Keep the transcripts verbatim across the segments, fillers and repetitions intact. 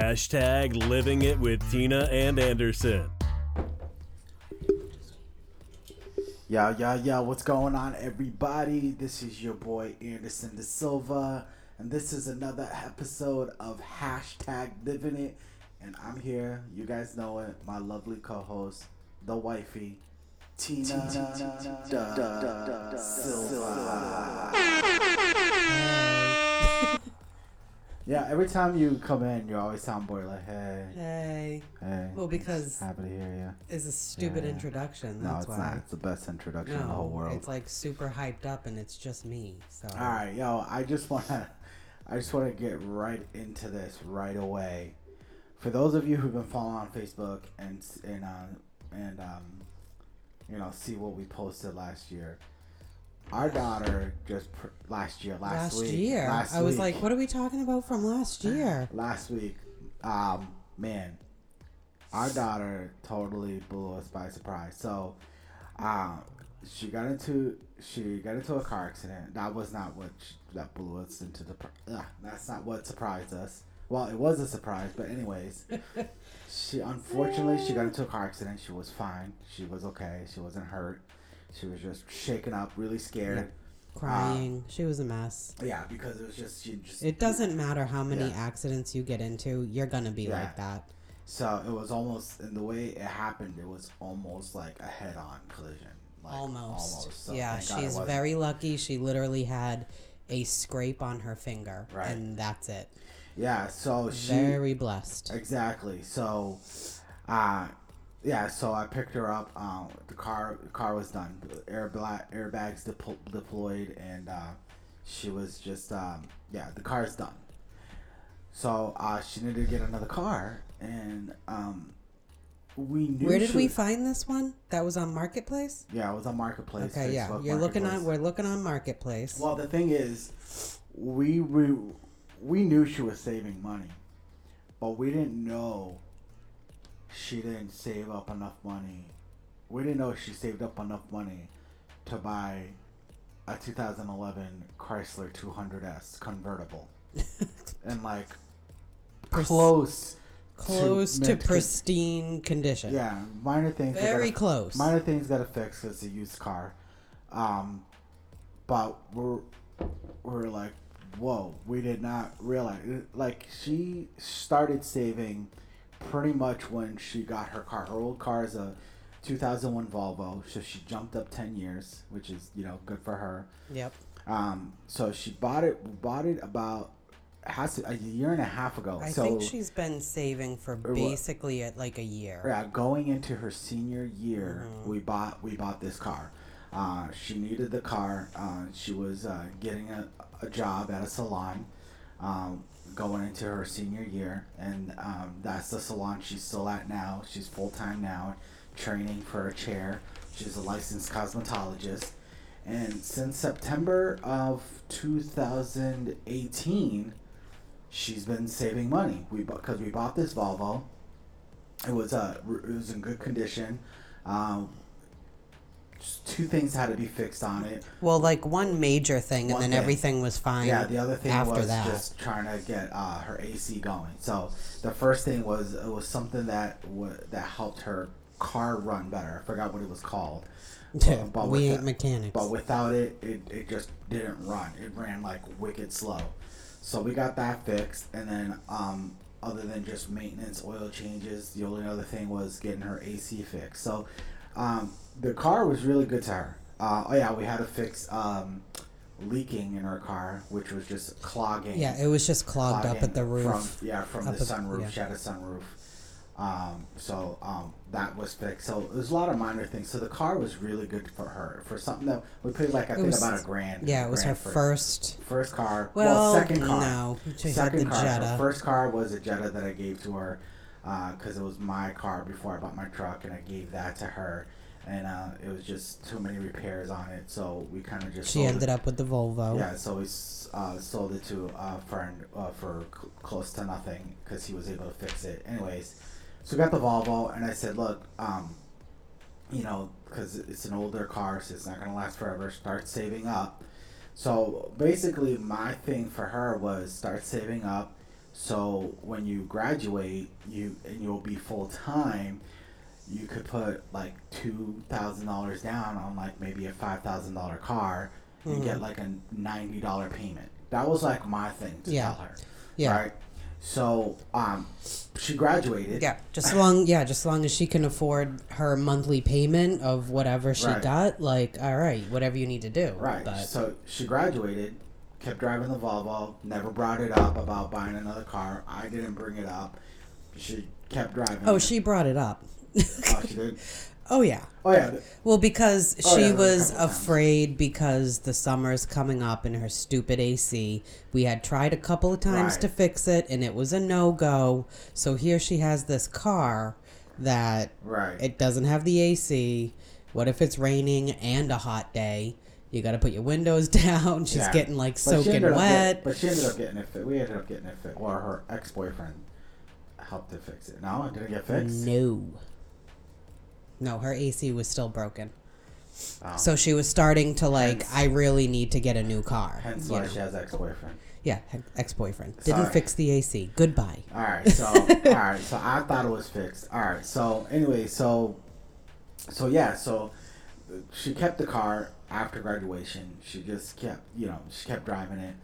Hashtag living it with Tina and Anderson. Yo, yo, yo, what's going on, everybody? This is your boy, Anderson da Silva, and this is another episode of Hashtag Living It, and I'm here, you guys know it, my lovely co-host, the wifey, Tina da Silva. Yeah, every time you come in, you always sound bored, like, hey. Hey. Hey. Well, because happy to hear you. It's a stupid yeah. introduction. That's no, it's why. Not. It's the best introduction no, in the whole world. It's like super hyped up, and it's just me. So. All right, yo, I just wanna, I just wanna get right into this right away. For those of you who've been following on Facebook and and uh, and um, you know, see what we posted last year. Our daughter just pr- last year, last, last week. Year. Last year. I was week. like, what are we talking about from last year? Last week. Um, man, our daughter totally blew us by surprise. So, um, she got into she got into a car accident. That was not what she, that blew us into the uh, that's not what surprised us. Well, it was a surprise, but anyways, she unfortunately she got into a car accident. She was fine. She was okay. She wasn't hurt. She was just shaken up, really scared. Yeah. Crying. Uh, she was a mess. Yeah, because it was just... She just it doesn't matter how many yeah. accidents you get into. You're going to be yeah. like that. So it was almost... And the way it happened, it was almost like a head-on collision. Like, almost. almost. So yeah, she's very lucky. She literally had a scrape on her finger. Right. And that's it. Yeah, so she... Very blessed. Exactly. So... uh Yeah, so I picked her up. Um, the car the car was done. Air black, airbags de- deployed, and uh, she was just, um, yeah, the car's done. So uh, she needed to get another car, and um, we knew. Where did we was... find this one? That was on Marketplace? Yeah, it was on Marketplace. Okay, Facebook yeah. You're Marketplace. looking on. We're looking on Marketplace. Well, the thing is, we we, we knew she was saving money, but we didn't know. She didn't save up enough money. We didn't know she saved up enough money to buy a two thousand eleven Chrysler two hundred S convertible. And like Pers- close close to, to pristine condition. Yeah, minor things. Very gotta, close. Minor things got to fix because it's a used car. Um, but we're we're like, whoa, we did not realize. Like she started saving pretty much when she got her car. Her old car is a two thousand one Volvo, so she jumped up ten years, which is, you know, good for her. Yep. Um. So she bought it. Bought it about has to, a year and a half ago. I so think she's been saving for basically at like a year. Yeah. Going into her senior year, mm-hmm. we bought we bought this car. Uh, she needed the car. Uh, she was uh, getting a, a job at a salon. Um. Going into her senior year, and um, that's the salon she's still at now. She's full-time now, training for a chair. She's a licensed cosmetologist. And since September of two thousand eighteen, she's been saving money. We because we bought this Volvo. It was a it was in good condition. Um, Two things had to be fixed on it. Well, like one major thing, one and then thing. everything was fine. Yeah, the other thing after was that. just trying to get uh, her A C going. So the first thing was it was something that w- that helped her car run better. I forgot what it was called. Yeah, but, but we ain't that, mechanics. But without it, it, it just didn't run. It ran like wicked slow. So we got that fixed, and then um, other than just maintenance, oil changes, the only other thing was getting her A C fixed. So. Um, the car was really good to her. Uh, oh yeah, we had to fix um, leaking in her car, which was just clogging. Yeah, it was just clogged up at the roof. From, yeah, from up the sunroof. Yeah. She had a sunroof. Um, so um, that was fixed. So there's a lot of minor things. So the car was really good for her. For something that we paid like, I it think, was, about a grand. Yeah, it was her first. First car. Well, well second car. No, she second had the car. Jetta. Her first car was a Jetta that I gave to her. Because uh, it was my car before I bought my truck, and I gave that to her, and uh, it was just too many repairs on it, so we kind of just she ended it. up with the Volvo. Yeah, so we uh, sold it to a friend uh, for c- close to nothing because he was able to fix it. Anyways, so we got the Volvo, and I said, look, um, you know, because it's an older car, so it's not gonna last forever. Start saving up. So basically, my thing for her was start saving up. So when you graduate, you and you'll be full time. You could put like two thousand dollars down on like maybe a five thousand dollar car and mm. get like a ninety dollar payment. That was like my thing to yeah. tell her. Yeah. Right. So um, she graduated. Yeah. Just long. Yeah. Just as long as she can afford her monthly payment of whatever she right. got. Like, all right, whatever you need to do. Right. But. So she graduated. Kept driving the Volvo. Never brought it up about buying another car. I didn't bring it up. She kept driving. Oh, it. She brought it up. Oh, she did? Oh, yeah. Oh, yeah. Well, because oh, she yeah, was afraid times. Because the summer's coming up and her stupid A C. We had tried a couple of times right. to fix it, and it was a no-go. So here she has this car that right. it doesn't have the A C. What if it's raining and a hot day? You got to put your windows down. She's yeah. getting, like, soaking but wet. Get, but she ended up getting it fixed. We ended up getting it fixed. Well, her ex-boyfriend helped to fix it. No, it didn't get fixed? No. No, her A C was still broken. Um, so she was starting to, like, hence, I really need to get a new car. Hence why know? She has ex-boyfriend. Yeah, ex-boyfriend. Sorry. Didn't fix the A C. Goodbye. All right, so all right, so I thought it was fixed. All right, so anyway, so, so yeah, so she kept the car after graduation. She just kept, you know, she kept driving it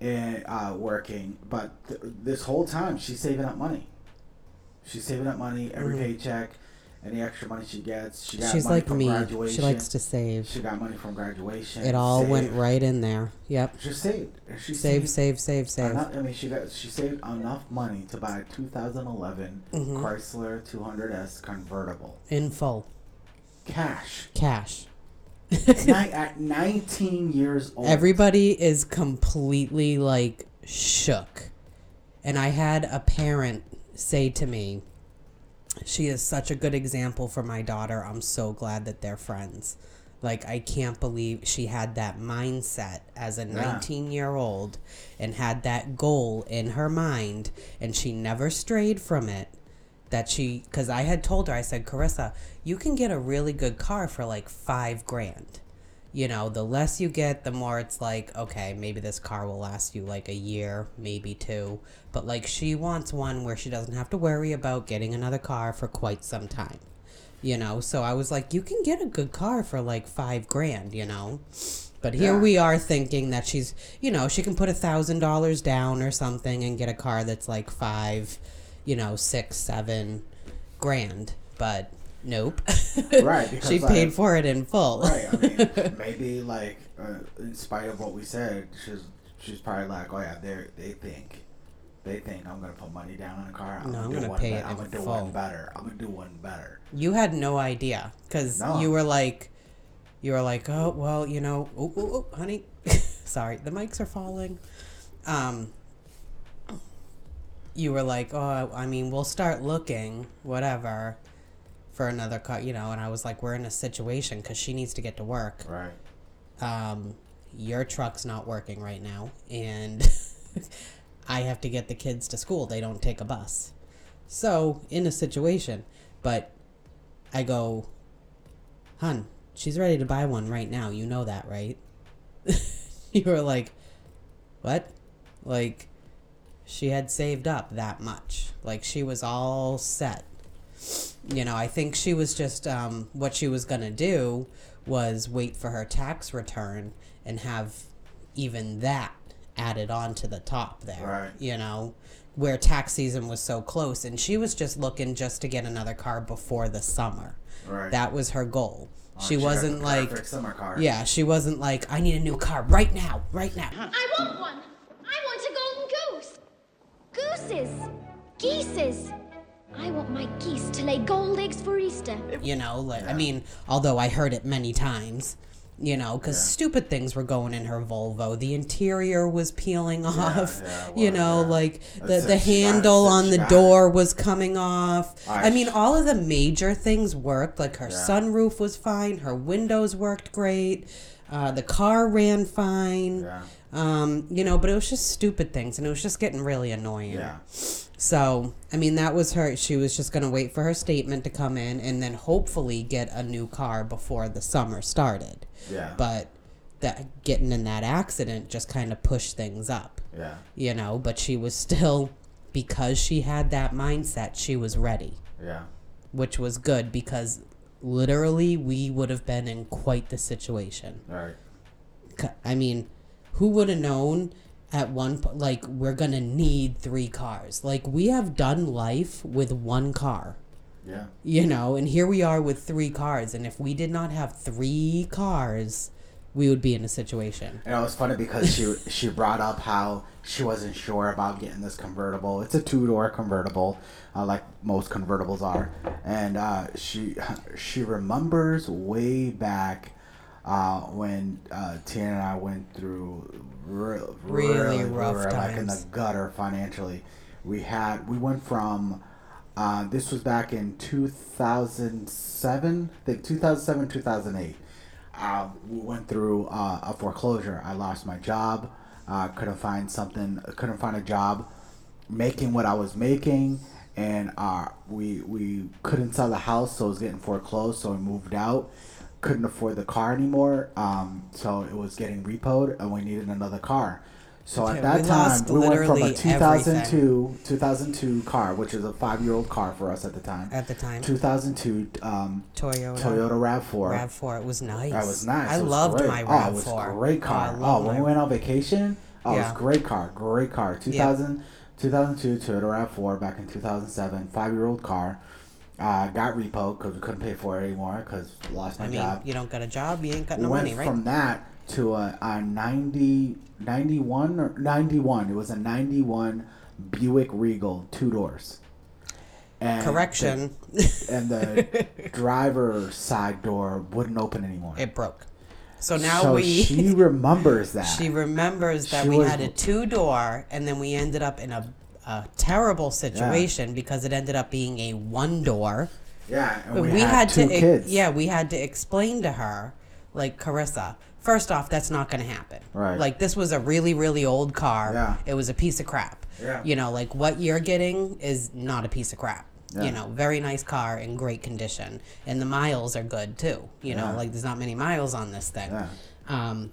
and uh, working. But th- this whole time, she's saving up money. She's saving up money every mm-hmm. paycheck. Any extra money she gets, she got She's money like from me. Graduation. She likes to save. She got money from graduation. It all saved. Went right in there. Yep. She saved. She save, saved, save, save, save. Enough, I mean, she got she saved enough money to buy a two thousand eleven mm-hmm. Chrysler two hundred S convertible in full. Cash. Cash. Ni- at nineteen years old, everybody is completely like shook, and I had a parent say to me. She is such a good example for my daughter. I'm so glad that they're friends. Like, I can't believe she had that mindset as a nineteen-year-old yeah. and had that goal in her mind, and she never strayed from it. That she, because I had told her, I said, Carissa, you can get a really good car for like five grand. You know, the less you get, the more it's like, okay, maybe this car will last you like a year, maybe two. But like she wants one where she doesn't have to worry about getting another car for quite some time, you know? So I was like, you can get a good car for like five grand, you know? But here yeah. we are thinking that she's, you know, she can put a thousand dollars down or something and get a car that's like five, you know, six, seven grand. But nope. Right. Because, she like, paid for it in full. Right. I mean, maybe like, uh, in spite of what we said, she's she's probably like, oh yeah, they they think, they think I'm gonna put money down on a car. I'm no, gonna I'm gonna pay it I'm gonna do full. One better. I'm gonna do one better. You had no idea because no. you were like, you were like, oh well, you know, oh, oh, oh honey, sorry, the mics are falling. Um. You were like, oh, I mean, we'll start looking, whatever. For another car, you know, and I was like, we're in a situation because she needs to get to work. Right. Um, your truck's not working right now, and I have to get the kids to school. They don't take a bus. So, in a situation, but I go, hun, she's ready to buy one right now. You know that, right? You were like, what? Like, she had saved up that much. Like, she was all set. You know, I think she was just, um, what she was going to do was wait for her tax return and have even that added on to the top there, right. You know, where tax season was so close. And she was just looking just to get another car before the summer. Right. That was her goal. She, she wasn't like, summer car. Yeah, she wasn't like, I need a new car right now, right now. I want one. I want a golden goose. Gooses. Geeses. I want my geese to lay gold eggs for Easter. You know, like, yeah. I mean, although I heard it many times, you know, because yeah. stupid things were going in her Volvo. The interior was peeling off, yeah, yeah, well, you know, yeah. like the, the handle on the door was coming off. I, I mean, all of the major things worked. Like her yeah. sunroof was fine. Her windows worked great. Uh, the car ran fine. Yeah. Um, you know, but it was just stupid things, and it was just getting really annoying. Yeah. So, I mean, that was her. She was just going to wait for her statement to come in and then hopefully get a new car before the summer started. Yeah. But that getting in that accident just kind of pushed things up. Yeah. You know, but she was still because she had that mindset, she was ready. Yeah. Which was good, because literally we would have been in quite the situation. All right. I mean, who would have known at one point, like, we're going to need three cars. Like, we have done life with one car. Yeah. You know, and here we are with three cars. And if we did not have three cars, we would be in a situation. And it was funny because she she brought up how she wasn't sure about getting this convertible. It's a two-door convertible, uh, like most convertibles are. And uh, she she remembers way back uh, when uh, Tina and I went through re- really, really rough times. Like in the gutter financially. We had we went from uh, this was back in two thousand seven, I think two thousand seven, two thousand eight. I went through uh, a foreclosure. I lost my job. Uh, couldn't find something. Couldn't find a job, making what I was making, and uh, we we couldn't sell the house, so it was getting foreclosed. So we moved out. Couldn't afford the car anymore. Um, so it was getting repoed, and we needed another car. So okay, at that we time, we went from a two thousand two, two thousand two car, which is a five-year-old car for us at the time. At the time. two thousand two um, Toyota. Toyota RAV four. RAV four. It was nice. That was nice. I was loved great. my RAV four. Oh, it was a great car. Oh, oh when we went on vacation, oh, yeah. it was a great car. Great car. two thousand, yeah. two thousand two Toyota RAV four back in two thousand seven, five-year-old car. Uh, got repoed because we couldn't pay for it anymore because lost my I mean, job. You don't got a job, you ain't got no money, right? Went from that to a, a ninety, ninety-one or ninety-one. It was a ninety-one Buick Regal, two doors. And Correction. The, and the driver's side door wouldn't open anymore. It broke. So now so we. She remembers that. She remembers that she we was, had a two door, and then we ended up in a, a terrible situation yeah. because it ended up being a one door. Yeah, and we, we had, had two to, kids. Yeah, we had to explain to her, like Carissa. First off, that's not going to happen. Right. Like, this was a really, really old car. Yeah. It was a piece of crap. Yeah. You know, like, what you're getting is not a piece of crap. Yeah. You know, very nice car in great condition. And the miles are good, too. You know, yeah. like, there's not many miles on this thing. Yeah. Um,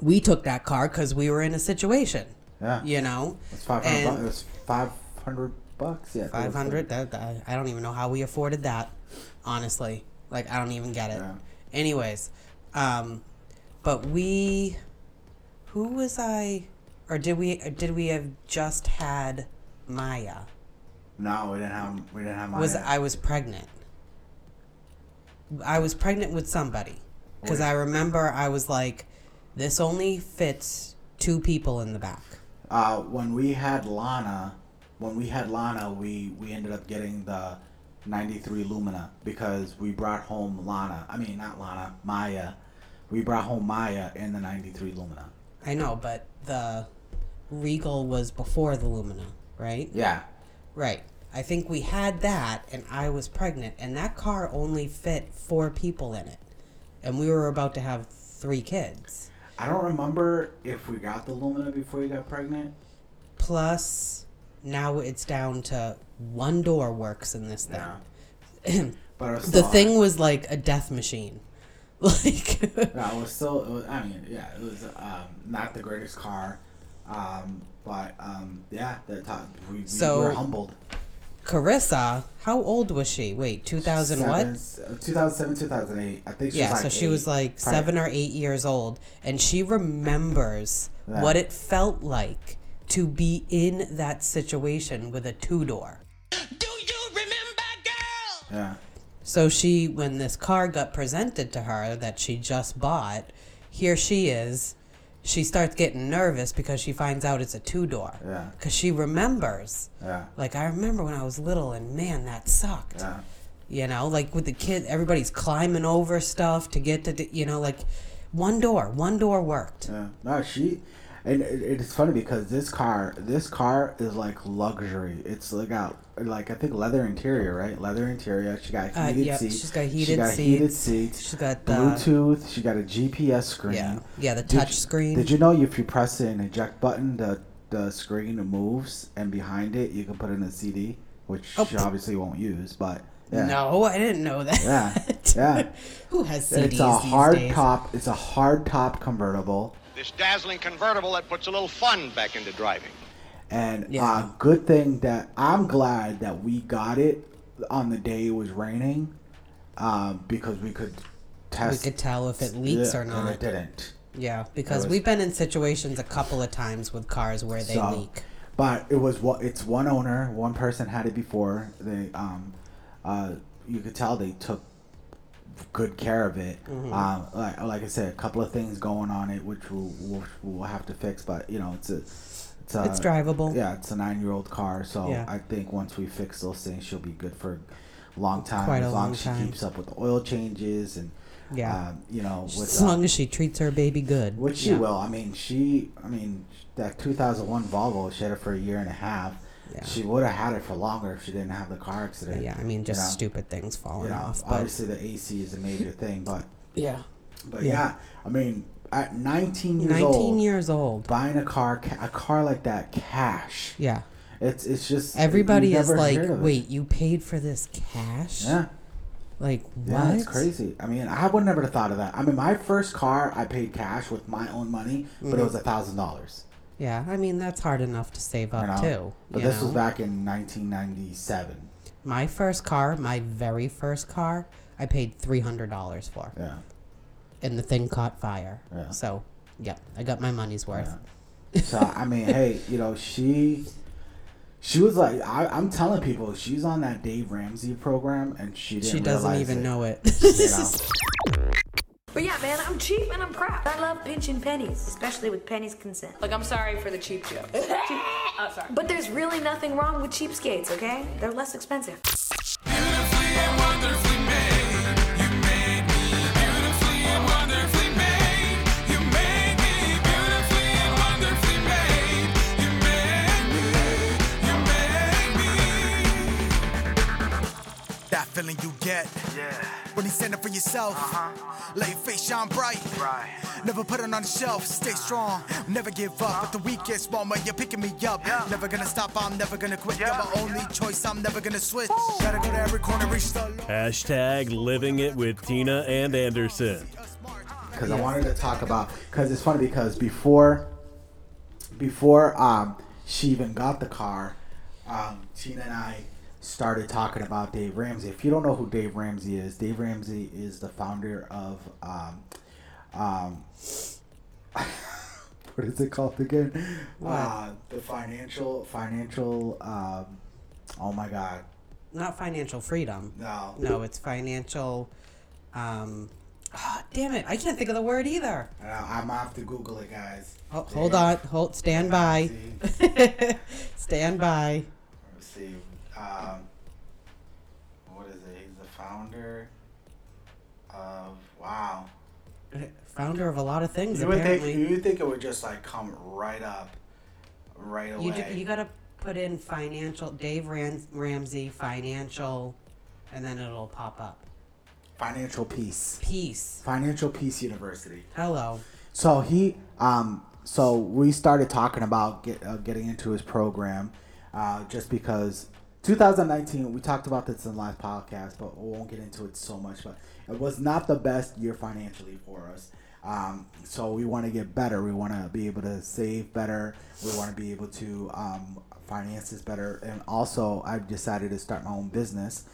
we took that car because we were in a situation. Yeah. You know? It was five hundred bucks. It was five hundred bucks. Yeah. five hundred. That, that, I don't even know how we afforded that, honestly. Like, I don't even get it. Yeah. Anyways, um... But we, who was I, or did we? Or did we have just had Maya? No, we didn't have. We didn't have Maya. Was I was pregnant? I was pregnant with somebody, because I remember I was like, "This only fits two people in the back." Uh, when we had Lana, when we had Lana, we we ended up getting the ninety-three Lumina because we brought home Lana. I mean, not Lana, Maya. We brought home Maya in the ninety-three Lumina. I know, but the Regal was before the Lumina, right? Yeah. Right. I think we had that, and I was pregnant, and that car only fit four people in it. And we were about to have three kids. I don't remember if we got the Lumina before you got pregnant. Plus, now it's down to one door works in this thing. Yeah. But the thought. thing was like a death machine. Like, no, it was still, it was, I mean, yeah, it was um, not the greatest car, um, but um, yeah, the top, we, we so, were humbled. Carissa, how old was she? Wait, two thousand seven, what? two thousand seven, two thousand eight. I think she yeah, was like Yeah, so she eight, was like probably. seven or eight years old, and she remembers yeah. what it felt like to be in that situation with a two-door. Do you remember, girl? Yeah. So she, when this car got presented to her that she just bought, here she is, she starts getting nervous because she finds out it's a two-door. Yeah. Because she remembers. Yeah. Like, I remember when I was little, and, man, that sucked. Yeah. You know, like, with the kid, everybody's climbing over stuff to get to, you know, like, one door. One door worked. Yeah. No, she... And it's funny because this car, this car is like luxury. It's like a, like I think leather interior, right? Leather interior. She got heated uh, yep. seats. She's got heated, she got seats. heated seats. She got the Bluetooth. She got a G P S screen. Yeah, yeah, the touch did, screen. Did you know if you press an eject button, the the screen moves, and behind it you can put in a C D, which oh. she obviously won't use, but. Yeah. No, I didn't know that. Yeah, yeah. Who has C Ds it's a hard these days? top. It's a hard top convertible. This dazzling convertible that puts a little fun back into driving. And yeah. uh, good thing that I'm glad that we got it on the day it was raining, um, because we could test. We could tell if it leaks yeah, or not. And it didn't. Yeah, because was, we've been in situations a couple of times with cars where they so, leak. But it was it's one owner, one person had it before. They, um, uh, you could tell they took good care of it. Mm-hmm. Um, like, like I said, a couple of things going on it which we'll, we'll, we'll have to fix. But you know, it's a, it's, a, it's drivable. Yeah, it's a nine-year-old car, so yeah. I think once we fix those things, she'll be good for a long time. Quite a as long, long as she time. keeps up with the oil changes and. Yeah, um, you know, with, as long um, as she treats her baby good, which she yeah. will. I mean, she, I mean, that two thousand one Volvo, she had it for a year and a half. Yeah. She would have had it for longer if she didn't have the car accident. Yeah, I mean, just you know? stupid things falling you know, off. Obviously, but... the A C is a major thing, but yeah, but yeah, yeah I mean, at nineteen years nineteen old, nineteen years old, buying a car, a car like that, cash. Yeah, it's it's just everybody is like, wait, you paid for this cash? Yeah. Like, what? Yeah, that's crazy. I mean, I would never have thought of that. I mean, my first car, I paid cash with my own money, but mm-hmm. it was a thousand dollars. Yeah, I mean, that's hard enough to save up, you know? too. But this know? was back in nineteen ninety-seven. My first car, my very first car, I paid three hundred dollars for. Yeah. And the thing caught fire. Yeah. So, yeah, I got my money's worth. Yeah. So, I mean, hey, you know, she... She was like, I, I'm telling people, she's on that Dave Ramsey program, and she didn't She doesn't even it, know it. You know? But yeah, man, I'm cheap and I'm proud. I love pinching pennies, especially with Penny's consent. Like, I'm sorry for the cheap joke. cheap. Oh, sorry. But there's really nothing wrong with cheapskates, okay? They're less expensive. Beautifully and wonderfully made, you made me. Beautifully and wonderfully made, you made me. Beautifully and wonderfully made, you made me. That feeling you get yeah. when you stand up for yourself, uh-huh. let your face shine bright, right. never put it on the shelf, stay strong, never give up, uh-huh. but the week gets warmer, you're picking me up, yeah. never gonna stop, I'm never gonna quit, yeah. you're my only yeah. choice, I'm never gonna switch, Ooh. Gotta go to every corner, reach the... Hashtag living it with Tina and Anderson. Because I wanted to talk about, because it's funny because before, before um, she even got the car, um, Tina and I started talking about Dave Ramsey. If you don't know who Dave Ramsey is, Dave Ramsey is the founder of um, um, what is it called again? Uh, the financial financial. Um, oh my God! Not financial freedom. No, no, it's financial. Um, oh, damn it! I can't think of the word either. Uh, I'm gonna have to Google it, guys. Oh, hold on, hold, stand by, stand by. Let's see. Um, what is it? He's the founder of, wow. Founder of a lot of things, you would apparently. Think, you would think it would just, like, come right up, right away. You, do, you got to put in financial, Dave Ram, Ramsey, financial, and then it'll pop up. Financial Peace. Peace. Financial Peace University. Hello. So he, um, so we started talking about get, uh, getting into his program uh, just because... two thousand nineteen, we talked about this in the last podcast, but we won't get into it so much. But it was not the best year financially for us. Um, so we want to get better. We want to be able to save better. We want to be able to um, finance this better. And also, I've decided to start my own business.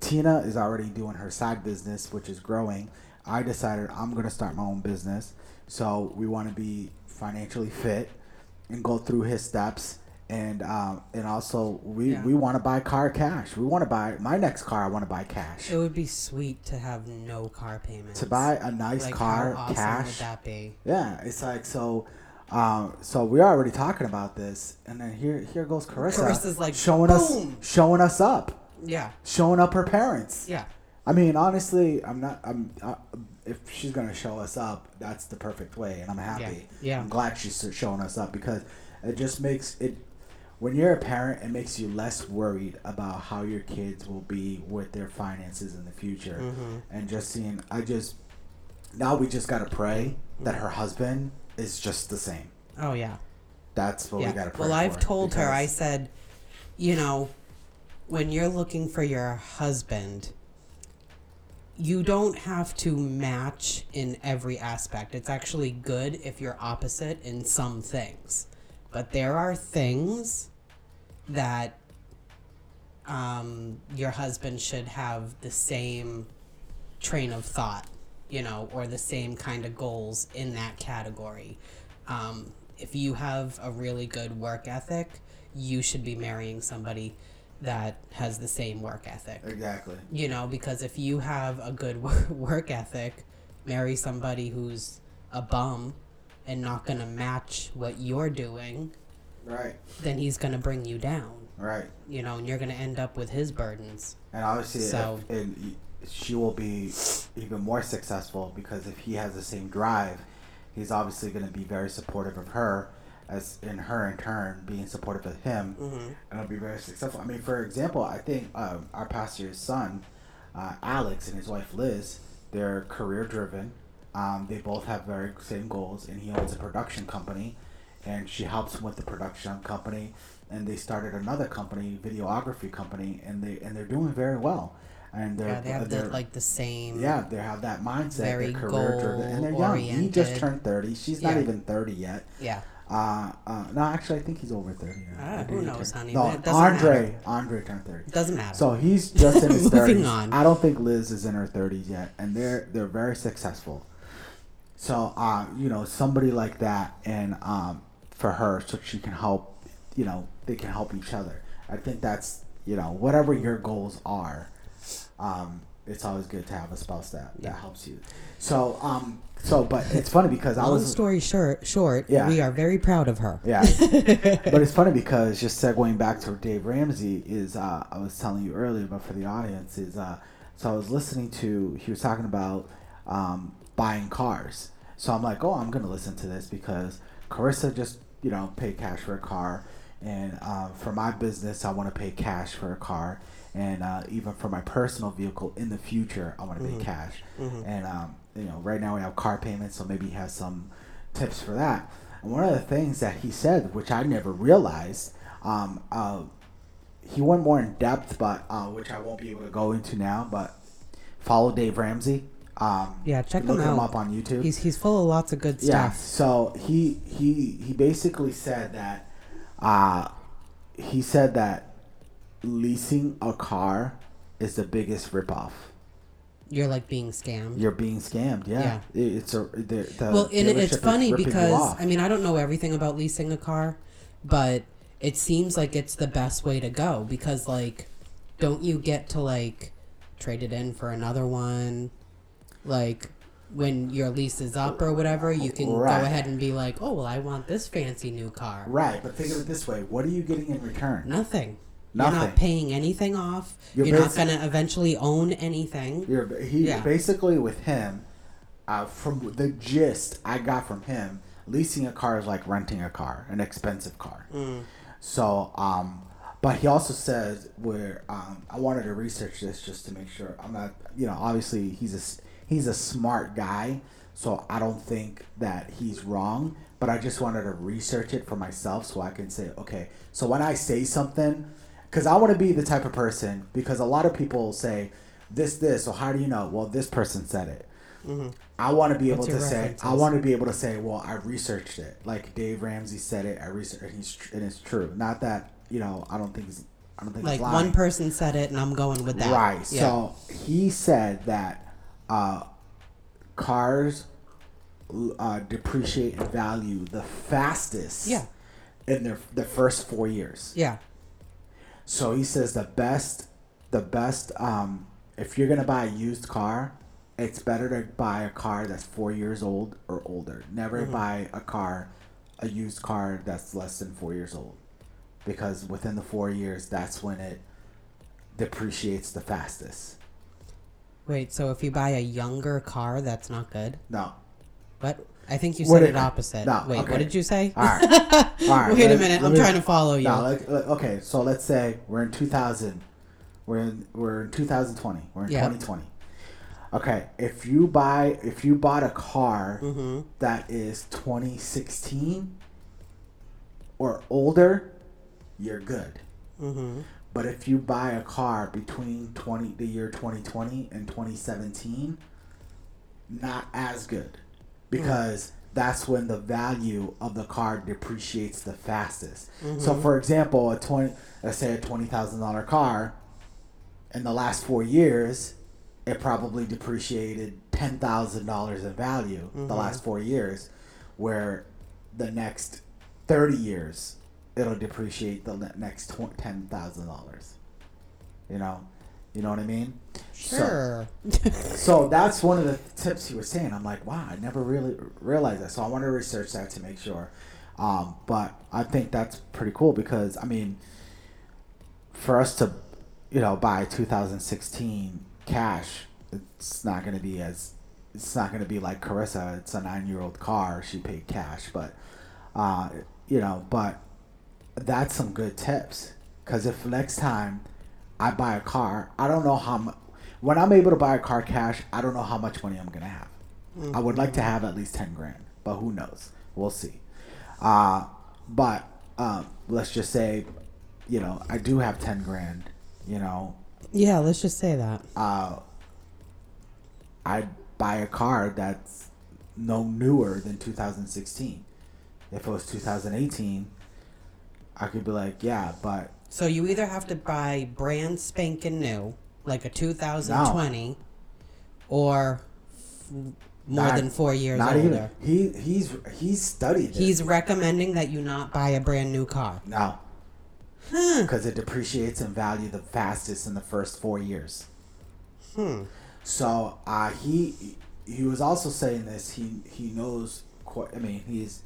Tina is already doing her side business, which is growing. I decided I'm going to start my own business. So we want to be financially fit and go through his steps. And um, and also, we, yeah. we want to buy car cash. We want to buy... My next car, I want to buy cash. It would be sweet to have no car payments. To buy a nice like car, how awesome cash. Would that be? Yeah, it's like, so... Um, so we're already talking about this. And then here here goes Carissa. Carissa's like, showing boom! Us, showing us up. Yeah. Showing up her parents. Yeah. I mean, honestly, I'm not... I'm. I, if she's going to show us up, that's the perfect way. And I'm happy. Yeah. yeah. I'm glad she's showing us up because it just makes... it. When you're a parent, it makes you less worried about how your kids will be with their finances in the future. Mm-hmm. And just seeing, I just, now we just got to pray that her husband is just the same. Oh, yeah. That's what yeah. we got to pray well, for. Well, I've told her, I said, you know, when you're looking for your husband, you don't have to match in every aspect. It's actually good if you're opposite in some things. but there are things that um, your husband should have the same train of thought, you know, or the same kind of goals in that category. Um, if you have a really good work ethic, you should be marrying somebody that has the same work ethic. Exactly. You know, because if you have a good work ethic, marry somebody who's a bum and not going to match what you're doing. Right. Then he's going to bring you down. Right. You know, and you're going to end up with his burdens. And obviously, so, if, and she will be even more successful because if he has the same drive, he's obviously going to be very supportive of her, as in her in turn being supportive of him, mm-hmm. and it'll be very successful. I mean, for example, I think um, our pastor's son, uh, Alex, and his wife Liz, they're career driven. Um, they both have very same goals, and he owns a production company, and she helps him with the production company, and they started another company, videography company, and they and they're doing very well. And they're, yeah, they have they're, the, like the same. Yeah, they have that mindset. Very they're career driven, and they're young. Oriented. He just turned thirty. She's yeah. not even thirty yet. Yeah. Uh, uh, no, actually, I think he's over thirty. Uh, who knows, honey? No, Andre, matter. Andre turned thirty. Doesn't matter. So he's just in his thirties. On. I don't think Liz is in her thirties yet, and they're they're very successful. So, uh, you know, somebody like that, and um, for her, so she can help. You know, they can help each other. I think that's you know whatever your goals are, um, it's always good to have a spouse that yeah. that helps you. So, um. So, but it's funny because Long I was... Long story short, short yeah. we are very proud of her. Yeah. But it's funny because just segueing back to Dave Ramsey is, uh, I was telling you earlier, but for the audience is, uh, so I was listening to, he was talking about um, buying cars. So I'm like, oh, I'm going to listen to this because Carissa just, you know, paid cash for a car. And uh, for my business, I want to pay cash for a car. And uh, even for my personal vehicle in the future, I want to mm-hmm. pay cash. Mm-hmm. And, um, you know, right now we have car payments, so maybe he has some tips for that. And one of the things that he said, which I never realized, um, uh, he went more in depth, but uh, which I won't be able to go into now. But follow Dave Ramsey. Um, yeah, check him out. Look him up on YouTube. He's he's full of lots of good stuff. Yeah. So he he he basically said that uh, he said that leasing a car is the biggest ripoff. You're like being scammed. You're being scammed, yeah. yeah. It's a the, the well, and it's funny because I mean I don't know everything about leasing a car, but it seems like it's the best way to go because like, don't you get to like trade it in for another one, like when your lease is up or whatever, you can right. go ahead and be like, oh well, I want this fancy new car. Right, but think of it this way: what are you getting in return? Nothing. Nothing. You're not paying anything off. You're, you're not going to eventually own anything. You're, he yeah. Basically, with him, uh, from the gist I got from him, leasing a car is like renting a car, an expensive car. Mm. So, um, but he also says where um, I wanted to research this just to make sure I'm not, you know, obviously he's a he's a smart guy, so I don't think that he's wrong. But I just wanted to research it for myself so I can say, okay, so when I say something. Because I want to be the type of person, because a lot of people say, this, this, so how do you know? Well, this person said it. Mm-hmm. I want to be able to say, I want to be able to say, well, I researched it. Like Dave Ramsey said it, I researched it, and, he's, and it's true. Not that, you know, I don't think it's, I don't think like it's lying. Like one person said it, and I'm going with that. Right. Yeah. So he said that uh, cars uh, depreciate in value the fastest yeah. in their the first four years. Yeah. So he says the best, the best, um, if you're going to buy a used car, it's better to buy a car that's four years old or older. Never mm-hmm. buy a car, a used car that's less than four years old. Because within the four years, that's when it depreciates the fastest. Wait, so if you buy a younger car, that's not good? No. What? I think you said it, it opposite. No, Wait, okay. What did you say? All right. All right. Wait a minute. I'm me, trying to follow you. No, like, okay, so let's say we're in two thousand. We're in, we're in two thousand twenty. We're in yeah. twenty twenty. Okay, if you buy if you bought a car mm-hmm. that is twenty sixteen or older, you're good. Mm-hmm. But if you buy a car between twenty the year twenty twenty and twenty seventeen, not as good. Because that's when the value of the car depreciates the fastest. Mm-hmm. So, for example, a twenty, let's say a twenty thousand dollars car, in the last four years, it probably depreciated ten thousand dollars in value mm-hmm. the last four years, where the next thirty years, it'll depreciate the next ten thousand dollars. You know? You know what I mean? Sure. So, so that's one of the tips you were saying. I'm like, wow, I never really realized that. So I want to research that to make sure. Um, but I think that's pretty cool because, I mean, for us to, you know, buy two thousand sixteen cash, it's not going to be as, it's not going to be like Carissa. It's a nine-year-old car. She paid cash. But, uh, you know, but that's some good tips because if next time I buy a car, I don't know how much, when I'm able to buy a car cash, I don't know how much money I'm going to have. Mm-hmm. I would like to have at least ten grand, but who knows? We'll see. Uh, but um, let's just say, you know, I do have ten grand, you know. Yeah, let's just say that. Uh, I'd buy a car that's no newer than two thousand sixteen. If it was two thousand eighteen, I could be like, yeah, but. So you either have to buy brand spanking new, like a two thousand twenty, no. or f- more not, than four years not older. Even. He he's he's studied. He's it. recommending that you not buy a brand new car. No, because huh. it depreciates in value the fastest in the first four years. Hmm. So uh, he he was also saying this. He he knows. Quite, I mean, he's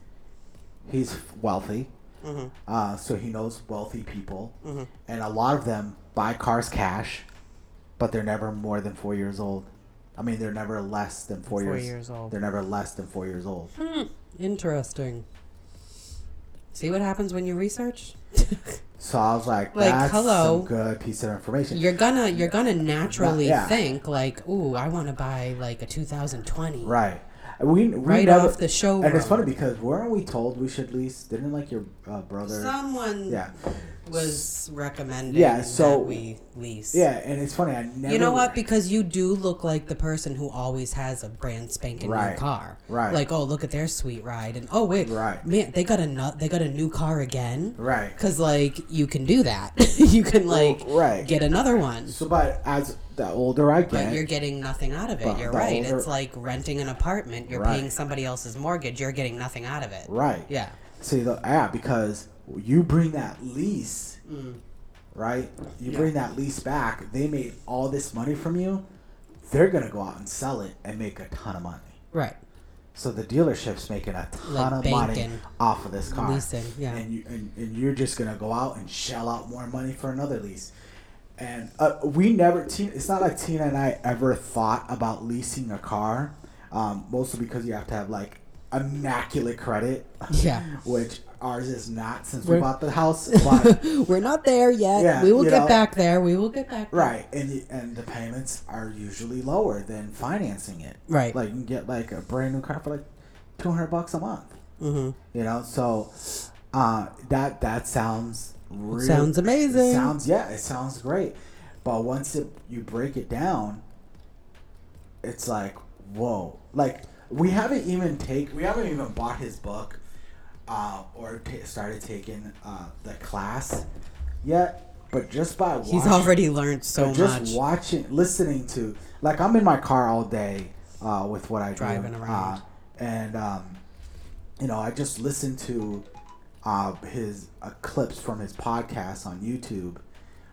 he's wealthy. Mm-hmm. Uh, so he knows wealthy people, mm-hmm. and a lot of them buy cars cash, but they're never more than four years old. I mean, they're never less than four, four years, years old. They're never less than four years old. Hmm. Interesting. See what happens when you research? So I was like, like that's hello, some good piece of information. You're gonna, you're gonna naturally yeah. think like, ooh, I want to buy like a two thousand twenty. Right. We, we right never, off the show. And it's funny because weren't we told we should lease? Didn't like your uh, brother? Someone yeah. was recommending yeah, so, that we lease. Yeah, and it's funny. I never. You know what? Because you do look like the person who always has a brand spanking right, new car. Right. Like, oh, look at their sweet ride, and oh wait, right. man, they got a nu- they got a new car again. Right. Because like you can do that. You can like well, right. get another one. So, but as the older I get, but you're getting nothing out of it. You're right. Older, it's like renting an apartment. You're right. paying somebody else's mortgage. You're getting nothing out of it. Right. Yeah. See, the, yeah, because you bring that lease, mm. right? You yeah. bring that lease back. They made all this money from you. They're gonna go out and sell it and make a ton of money. Right. So the dealership's making a ton like of banking, money off of this car. Leasing, yeah. And you and, and you're just gonna go out and shell out more money for another lease. And uh, we never, it's not like Tina and I ever thought about leasing a car, um, mostly because you have to have like immaculate credit, yeah. which ours is not since we're, we bought the house. But, we're not there yet. Yeah, we will get know, back there. We will get back there. Right. And, and the payments are usually lower than financing it. Right. Like you can get like a brand new car for like two hundred bucks a month. Mm-hmm. You know, so uh, that that sounds Really, sounds amazing. It sounds yeah, it sounds great. But once it, you break it down, it's like whoa. Like we haven't even take we haven't even bought his book, uh, or t- started taking uh, the class yet. But just by watching, he's already learned so much. Just watching, listening to, like I'm in my car all day uh, with what I driving do, around, uh, and um, you know I just listen to. Uh, his uh, clips from his podcast on YouTube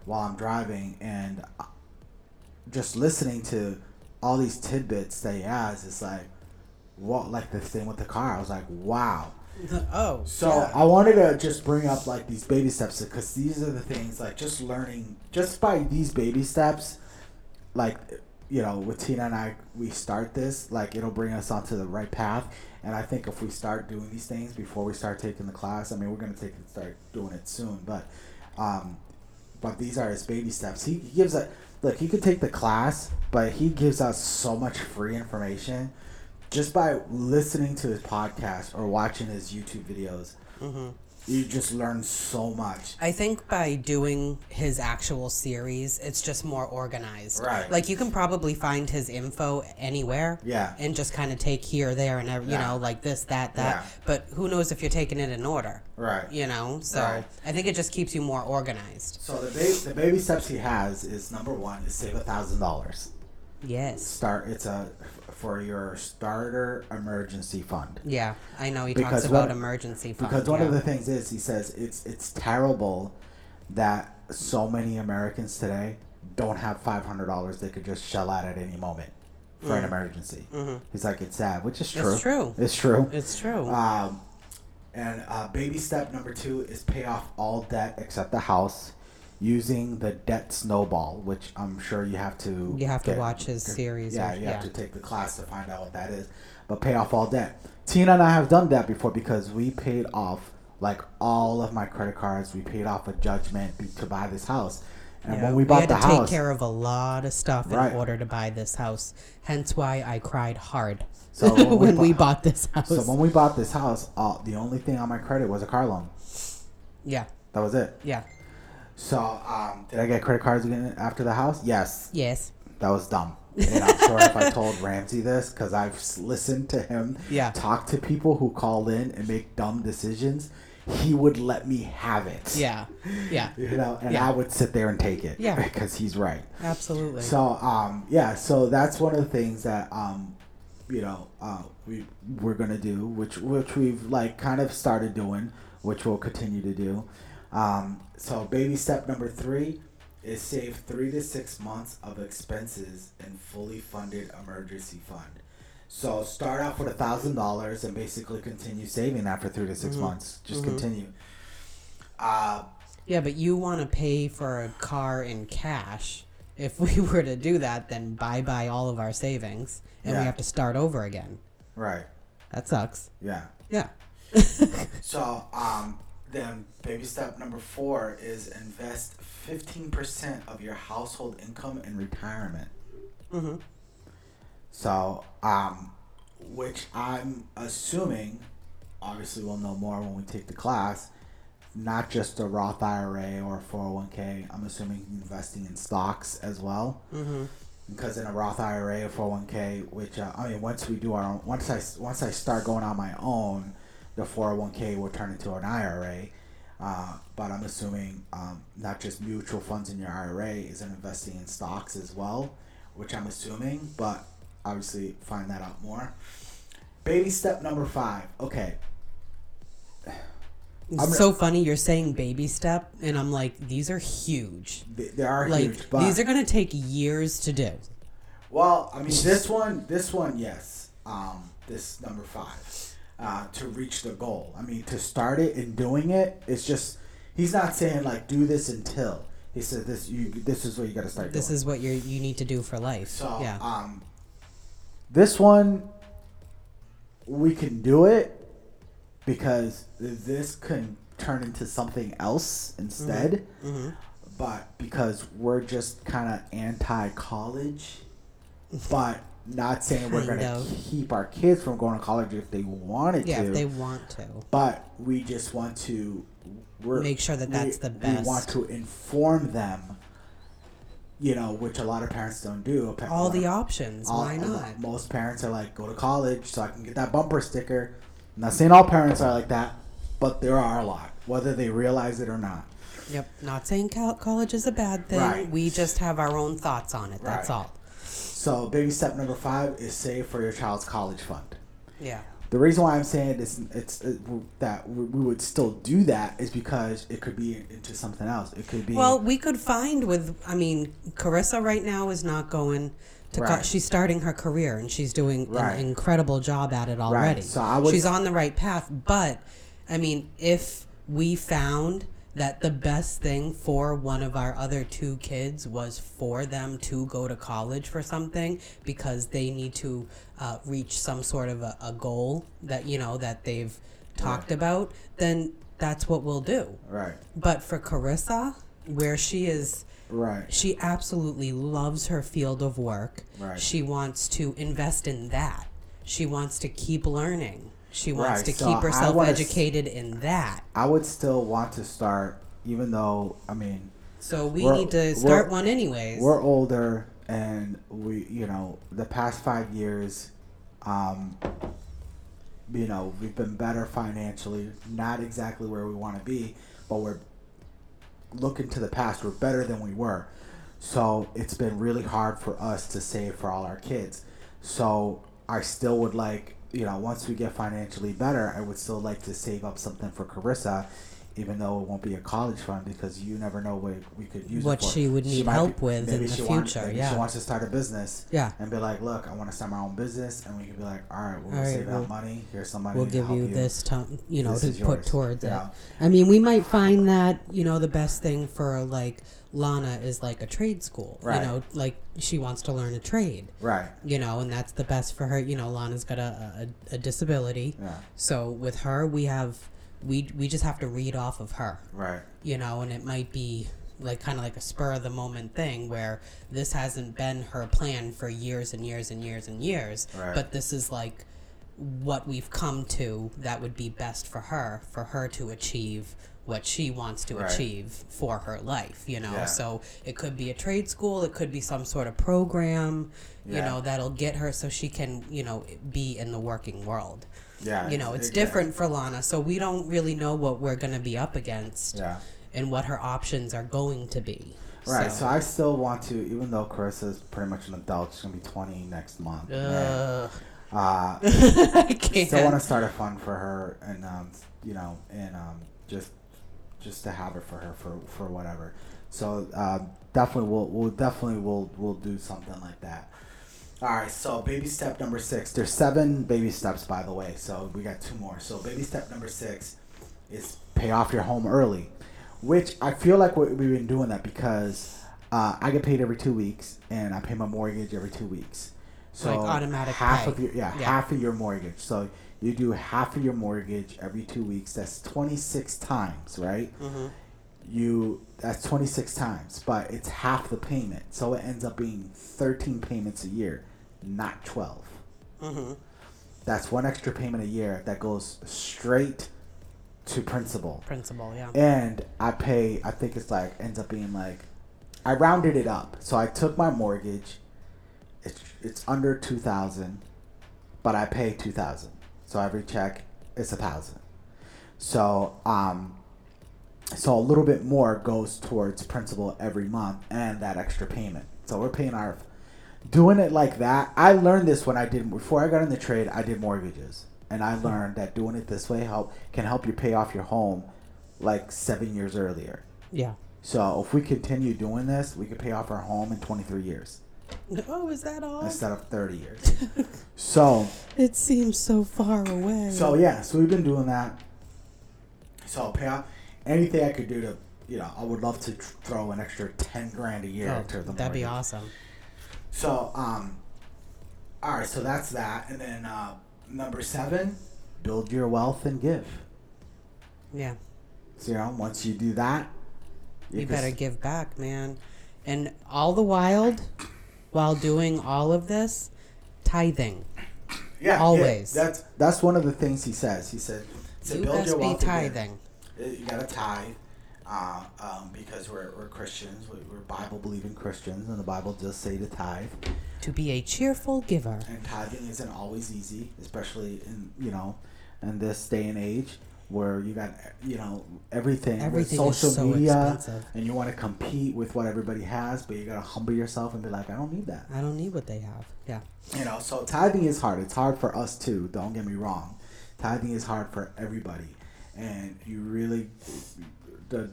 while I'm driving, and just listening to all these tidbits that he has, it's like, what? Like the thing with the car, I was like, wow. Oh. So yeah. I wanted to just bring up like these baby steps because these are the things like just learning just by these baby steps, like you know, with Tina and I, we start this like it'll bring us onto the right path. And I think if we start doing these things before we start taking the class, I mean, we're going to take it, start doing it soon. But um, but these are his baby steps. He, he gives a, look, he could take the class, but he gives us so much free information just by listening to his podcast or watching his YouTube videos, mm-hmm. you just learn so much. I think by doing his actual series, it's just more organized. Right. Like, you can probably find his info anywhere. Yeah. And just kind of take here, there, and every, yeah. you know, like this, that, that. Yeah. But who knows if you're taking it in order. Right. You know? So right. I think it just keeps you more organized. So the, ba- the baby steps he has is, number one, is save one thousand dollars. Yes. Start. It's a... for your starter emergency fund. Yeah, I know he because talks about what, emergency fund. Because one yeah. of the things is, he says, it's it's terrible that so many Americans today don't have five hundred dollars they could just shell out at any moment for mm. an emergency. Mm-hmm. He's like, it's sad, which is true. It's true. It's true. It's true. Um, and uh, baby step number two is pay off all debt except the house, using the debt snowball, which I'm sure you have to... You have get, to watch his series. Yeah, or, you yeah. have to take the class to find out what that is. But pay off all debt. Tina and I have done that before because we paid off, like, all of my credit cards. We paid off a judgment to buy this house. And yeah, when we bought we the house... We had to take care of a lot of stuff right. in order to buy this house. Hence why I cried hard so when, when we, bought, we bought this house. So when we bought this house, uh, the only thing on my credit was a car loan. Yeah. That was it. Yeah. So, um, did I get credit cards again after the house? Yes. Yes. That was dumb. And I'm sure if I told Ramsey this, because I've listened to him yeah. talk to people who call in and make dumb decisions, he would let me have it. Yeah. Yeah. You know, and yeah. I would sit there and take it. Yeah. Because he's right. Absolutely. So, um, yeah. So, that's one of the things that, um, you know, uh, we, we're going to do, which, which we've, like, kind of started doing, which we'll continue to do. Um, so baby step number three is save three to six months of expenses in fully funded emergency fund. So start off with a thousand dollars and basically continue saving that for three to six mm-hmm. months. Just mm-hmm. continue. Uh, yeah, but you want to pay for a car in cash. If we were to do that, then bye-bye all of our savings and yeah. we have to start over again. Right. That sucks. Yeah. Yeah. so, um, Then baby step number four is invest fifteen percent of your household income in retirement. Mm-hmm. So, um, which I'm assuming, obviously we'll know more when we take the class, not just a Roth I R A or a four oh one k, I'm assuming investing in stocks as well. Mm-hmm. Because in a Roth I R A or four oh one k, which, uh, I mean, once we do our own, once I, once I start going on my own, the four oh one k will turn into an I R A, uh, but I'm assuming um, not just mutual funds in your I R A is in investing in stocks as well, which I'm assuming, but obviously find that out more. Baby step number five. Okay. It's re- so funny you're saying baby step, and I'm like, these are huge. They, they are like, huge. But these are going to take years to do. Well, I mean, this one, this one, yes. Um, this number five. Uh, to reach the goal. I mean, to start it and doing it, it's just, he's not saying like do this until. He said this you this is what you got to start this doing. This is what you you need to do for life. So, yeah. um this one we can do it because this can turn into something else instead. Mm-hmm. Mm-hmm. But because we're just kind of anti-college, but not saying we're going to keep our kids from going to college if they wanted yeah, to. Yeah, if they want to. But we just want to... We're, Make sure that we, that's the best. We want to inform them, you know, which a lot of parents don't do. All the of, options. All, Why not? Most parents are like, go to college so I can get that bumper sticker. I'm not saying all parents are like that, but there are a lot, whether they realize it or not. Yep. Not saying college is a bad thing. Right. We just have our own thoughts on it. That's right. all. So baby step number five is save for your child's college fund. Yeah. The reason why I'm saying this, it's it, that we would still do that is because it could be into something else. It could be. Well, we could find with, I mean, Carissa right now is not going to, right. co- she's starting her career and she's doing right. an incredible job at it already. Right. So I would, she's on the right path. But, I mean, if we found that the best thing for one of our other two kids was for them to go to college for something because they need to uh, reach some sort of a, a goal that, you know, that they've talked right. about, then that's what we'll do. Right. But for Carissa, where she is, right. she absolutely loves her field of work. Right. She wants to invest in that. she wants to keep learning. She wants right, to so keep herself wanna, educated in that. I would still want to start, even though, I mean... So we need to start one anyways. We're older, and we, you know, the past five years, um, you know, we've been better financially. Not exactly where we want to be, but we're looking to the past. We're better than we were. So it's been really hard for us to save for all our kids. So I still would like, you know, once we get financially better, I would still like to save up something for Carissa, even though it won't be a college fund, because you never know what we could use what it for. What she would need she help be, with in the future, wants, maybe yeah. She wants to start a business yeah. and be like, look, I want to start my own business. And we could be like, all right, we'll all right, save we'll, out money. Here's some money we'll give you, you this time, you know, this to put towards yeah. it. I mean, we might find that, you know, the best thing for like Lana is like a trade school, right. you know, like she wants to learn a trade, right? You know, and that's the best for her. You know, Lana's got a, a, a disability. Yeah. So with her, we have, we we just have to read off of her, right? You know, and it might be like kind of like a spur of the moment thing where this hasn't been her plan for years and years and years and years, right. But this is like what we've come to that would be best for her, for her to achieve what she wants to right. achieve for her life, you know? Yeah. So it could be a trade school, it could be some sort of program, yeah. you know, that'll get her so she can, you know, be in the working world. Yeah, you know, it's it, different yeah. for Lana, so we don't really know what we're going to be up against yeah. and what her options are going to be. Right, so. so I still want to, even though Carissa's pretty much an adult, she's going to be twenty next month. Uh, uh, I can't. Still want to start a fund for her and, um, you know, and um, just... just to have it for her for, for whatever. So uh, definitely we'll we'll definitely we'll we'll do something like that. All right, so baby step number six. There's seven baby steps, by the way, so we got two more. So baby step number six is pay off your home early, which I feel like we've been doing that because uh, I get paid every two weeks and I pay my mortgage every two weeks. So like automatic half pay. of your yeah, yeah half of your mortgage. So you do half of your mortgage every two weeks. That's twenty-six times, right? Mm-hmm. You that's twenty-six times, but it's half the payment. So it ends up being thirteen payments a year, not twelve. Mm-hmm. That's one extra payment a year that goes straight to principal. Principal, yeah. And I pay, I think it's like, ends up being like, I rounded it up. So I took my mortgage. It's, it's under two thousand dollars, but I pay two thousand dollars. So every check is a thousand. So um, so a little bit more goes towards principal every month and that extra payment. So we're paying our doing it like that. I learned this when I did before I got in the trade. I did mortgages, and I learned that doing it this way help can help you pay off your home like seven years earlier. Yeah. So if we continue doing this, we could pay off our home in twenty-three years. Oh, is that all? Instead of thirty years. So. It seems so far away. So, yeah. So, we've been doing that. So, I'll pay off. Anything I could do to, you know, I would love to throw an extra ten grand a year oh, to the mortgage. That'd be awesome. So, um, all right. So, that's that. And then uh, number seven, build your wealth and give. Yeah. So, you know, once you do that. You, you better just, give back, man. And all the wild... while doing all of this, tithing. Yeah, always. Yeah, that's that's one of the things he says. He said, "You must be tithing. You gotta tithe, uh, um, because we're we're Christians. We're Bible believing Christians, and the Bible does say to tithe. To be a cheerful giver. And tithing isn't always easy, especially in you know, in this day and age where you got you know everything, everything with social is so media expensive. And you want to compete with what everybody has, but you got to humble yourself and be like, I don't need that. I don't need what they have. Yeah. You know, so tithing is hard. It's hard for us too. Don't get me wrong. Tithing is hard for everybody. And you really, the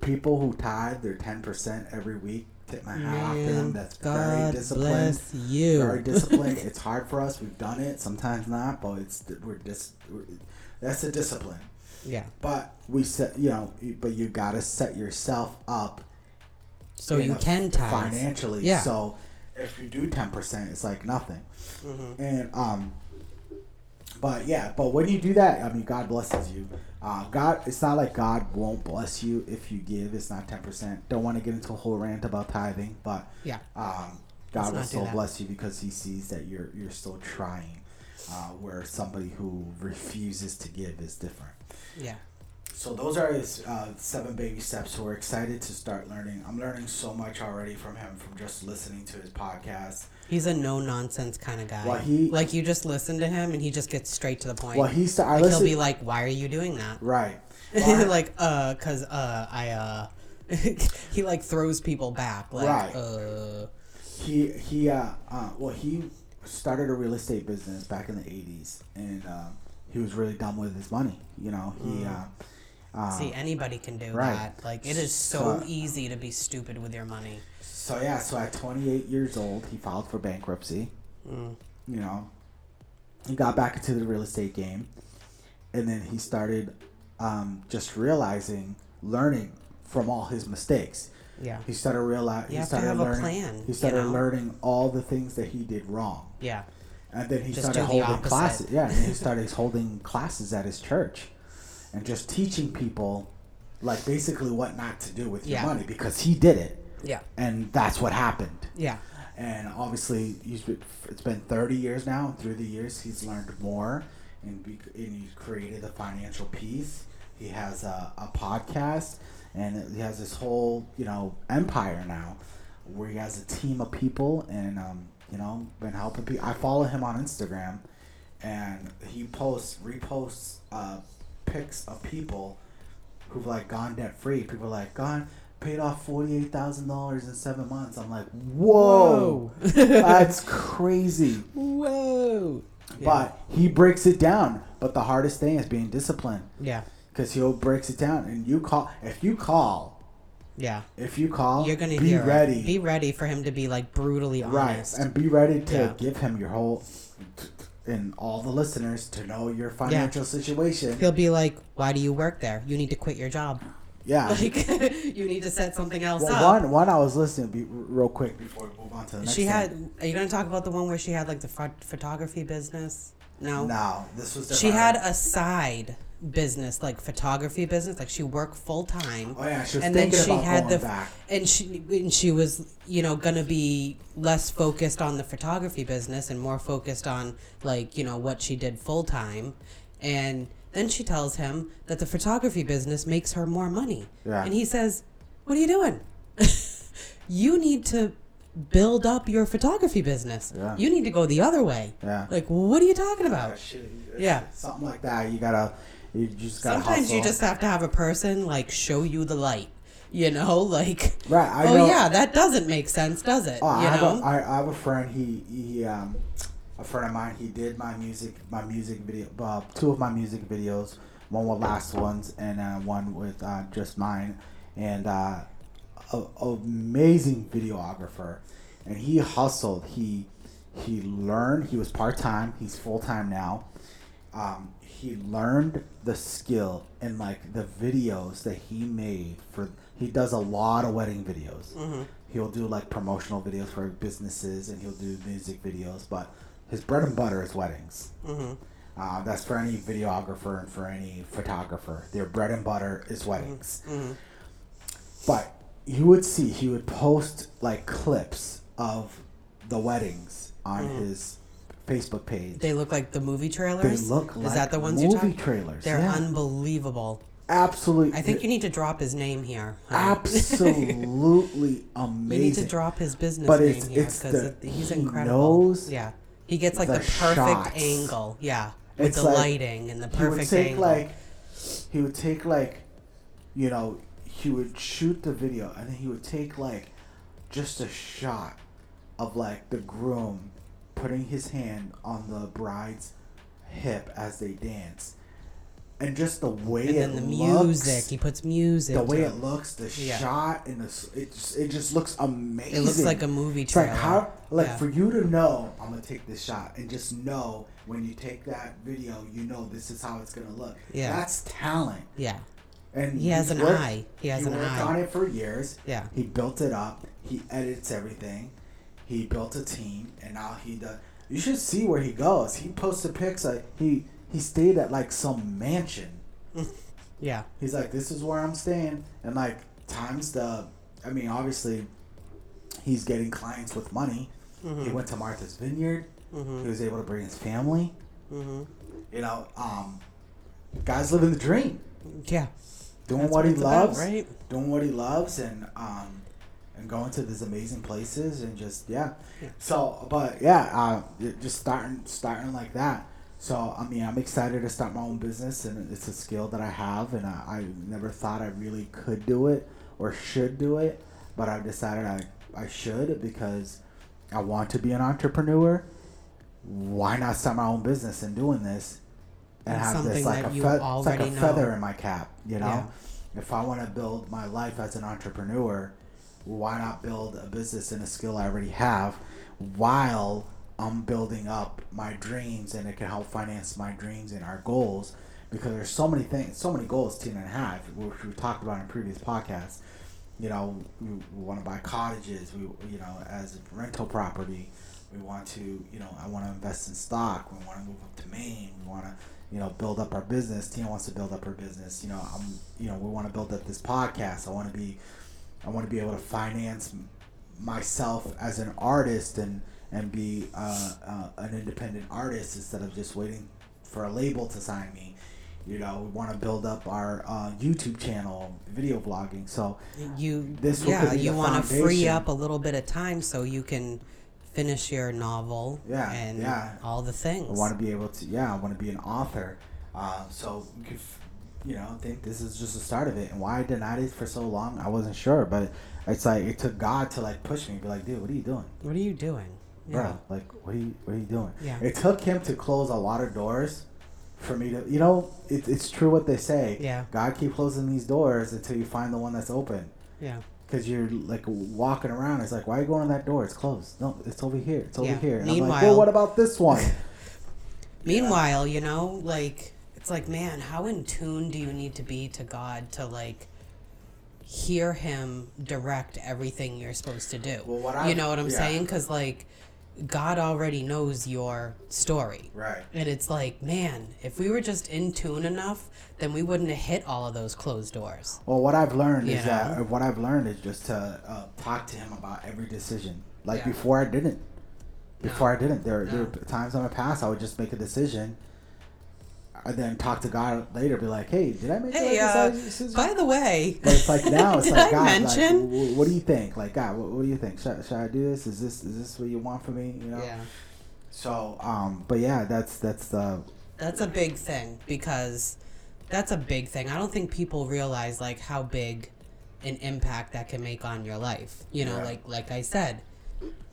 people who tithe their ten percent every week, tip my hat off to them. That's God very disciplined. Bless you. Very disciplined. It's hard for us. We've done it. Sometimes not, but it's we're just dis- that's a discipline. Yeah, but we set you know, but you gotta set yourself up so you, know, you can tithe financially. Yeah. So if you do ten percent, it's like nothing. Mm-hmm. And um, but yeah, but when you do that, I mean, God blesses you. Uh, God, it's not like God won't bless you if you give. It's not ten percent. Don't want to get into a whole rant about tithing, but yeah, um, God will still bless you because He sees that you're you're still trying. uh, where somebody who refuses to give is different. Yeah. So those are his uh, seven baby steps. So we're excited to start learning. I'm learning so much already from him, from just listening to his podcast. He's a no-nonsense kind of guy. Well, he, like, you just listen to him, and he just gets straight to the point. Well, he's st- like, listen- he'll be like, why are you doing that? Right. Well, like, uh, because uh, I... Uh, he, like, throws people back. Like, right. Uh, he, he uh, uh, well, he started a real estate business back in the eighties, and uh, he was really dumb with his money. You know, he... Mm. Uh, Uh, See, anybody can do right. that. Like, it is so, so easy to be stupid with your money. So, yeah, so at twenty-eight years old, he filed for bankruptcy. Mm. You know, he got back into the real estate game. And then he started um, just realizing, learning from all his mistakes. Yeah. He started realizing. You he started have to have learning, a plan. He started you know? learning all the things that he did wrong. Yeah. And then he just started holding classes. Yeah, and he started holding classes at his church. And just teaching people, like, basically what not to do with yeah. your money, because he did it. Yeah. And that's what happened. Yeah. And obviously, he's been, it's been thirty years now. And through the years, he's learned more, and, be, and he created a Financial Peace. He has a, a podcast, and he has this whole, you know, empire now, where he has a team of people, and um, you know, been helping people. I follow him on Instagram, and he posts, reposts. Uh, pics of people who've, like, gone debt free. People like gone paid off forty eight thousand dollars in seven months. I'm like, whoa, whoa. That's crazy. Whoa. But yeah. he breaks it down. But the hardest thing is being disciplined. Yeah. Because he'll breaks it down, and you call if you call. Yeah. If you call, you're gonna be hear ready. It. Be ready for him to be, like, brutally honest. Right, and be ready to yeah. give him your whole. And all the listeners to know your financial yeah. situation. He'll be like, why do you work there? You need to quit your job. Yeah. Like, you need to set something else well, up. One, one I was listening be, real quick before we move on to the next She had, thing. Are you going to talk about the one where she had, like, the ph- photography business? No. No. This was different. She had a side business, like, photography business. Like, she worked full time. Oh, yeah. She was and thinking then she about had going the, back. And she, and she was, you know, going to be less focused on the photography business and more focused on, like, you know, what she did full time. And then she tells him that the photography business makes her more money. Yeah. And he says, what are you doing? You need to build up your photography business. Yeah. You need to go the other way. Yeah. Like, what are you talking about? Yeah. Shit, yeah. Something like that. You got to... You just gotta Sometimes hustle. You just have to have a person, like, show you the light, you know, like, right, I oh know. yeah, that doesn't make sense, does it? Oh, you I, have know? A, I, I have a friend, he, he, um, a friend of mine, he did my music, my music video, uh, two of my music videos, one with Last Ones and uh, one with uh, Just Mine, and uh, a, a amazing videographer, and he hustled, he, he learned, he was part-time, he's full-time now, um, he learned the skill in, like, the videos that he made for. He does a lot of wedding videos. Mm-hmm. He'll do, like, promotional videos for businesses, and he'll do music videos. But his bread and butter is weddings. Mm-hmm. Uh, that's for any videographer and for any photographer. Their bread and butter is weddings. Mm-hmm. But you would see he would post, like, clips of the weddings on mm-hmm. his Facebook page. They look like the movie trailers. They look like Is that the ones movie you talk? trailers. They're yeah. unbelievable. Absolutely. I think you need to drop his name here. Honey. Absolutely amazing. You need to drop his business but name it's, here because he's incredible. He knows yeah, he gets like the, the perfect shots. angle. Yeah, with it's the like, lighting and the perfect he would take angle. Like, he would take like, you know, he would shoot the video and then he would take like just a shot of like the groom putting his hand on the bride's hip as they dance, and just the way and then it the music looks, he puts music the way it looks the yeah. shot and the it just, it just looks amazing. It looks like a movie trailer. It's like how like yeah. for you to know I'm gonna take this shot and just know when you take that video you know this is how it's gonna look. Yeah, that's talent. Yeah, and he has an worked, eye. He has he an eye. He worked on it for years. Yeah, he built it up. He edits everything. He built a team, and now he does. You should see where he goes. He posted pics. Like he he stayed at like some mansion. Yeah. He's like, this is where I'm staying, and like times the. I mean, obviously, he's getting clients with money. Mm-hmm. He went to Martha's Vineyard. Mm-hmm. He was able to bring his family. Mm-hmm. You know, um, guys living the dream. Yeah. Doing That's what, what he loves. About, right? Doing what he loves and um, and going to these amazing places and just, yeah. yeah. So, but yeah, uh, just starting starting like that. So, I mean, I'm excited to start my own business, and it's a skill that I have, and I, I never thought I really could do it or should do it, but I've decided I, I should because I want to be an entrepreneur. Why not start my own business and doing this and have this like a, fe- like a feather in my cap, you know? Yeah. If I want to build my life as an entrepreneur, why not build a business and a skill I already have while I'm building up my dreams, and it can help finance my dreams and our goals, because there's so many things, so many goals Tina and I have, which we talked about in previous podcasts. You know, we, we want to buy cottages, we, you know, as a rental property. We want to, you know, I want to invest in stock. We want to move up to Maine. We want to, you know, build up our business. Tina wants to build up her business. You know, I'm, you know, we want to build up this podcast. I want to be, I want to be able to finance myself as an artist and, and be uh, uh, an independent artist instead of just waiting for a label to sign me. You know, we want to build up our uh, YouTube channel, video blogging. So you, this yeah, you want to free up a little bit of time so you can finish your novel yeah, and yeah. all the things. I want to be able to, yeah, I want to be an author. Uh, so, you know, I think this is just the start of it. And why I denied it for so long, I wasn't sure. But it's like, it took God to like push me and be like, dude, what are you doing? What are you doing? Yeah. Bro, like, what are you, what are you doing? Yeah. It took him to close a lot of doors for me to, you know, it, it's true what they say. Yeah. God keep closing these doors until you find the one that's open. Yeah. Because you're, like, walking around. It's like, why are you going on that door? It's closed. No, it's over here. It's over yeah. here. And meanwhile, I'm like, well, what about this one? Meanwhile, yeah. you know, like, it's like, man, how in tune do you need to be to God to, like, hear him direct everything you're supposed to do? Well, what I, you know what I'm yeah. saying? Because, like, God already knows your story. Right. And it's like, man, if we were just in tune enough, then we wouldn't have hit all of those closed doors. Well, what I've learned you is know? that what I've learned is just to uh, talk to him about every decision. Like yeah. before I didn't. Before no. I didn't. There, no. there were times in my past I would just make a decision and then talk to God later, be like, hey, did I make hey, that uh, decision? By the way. But it's like now, it's like, I God, mention? Like, what do you think? Like, God, what, what do you think? Should, should I do this? Is this is this what you want for me? You know? Yeah. So, um, but yeah, that's, that's the... That's a big thing because that's a big thing. I don't think people realize, like, how big an impact that can make on your life. You know, yeah. like like I said,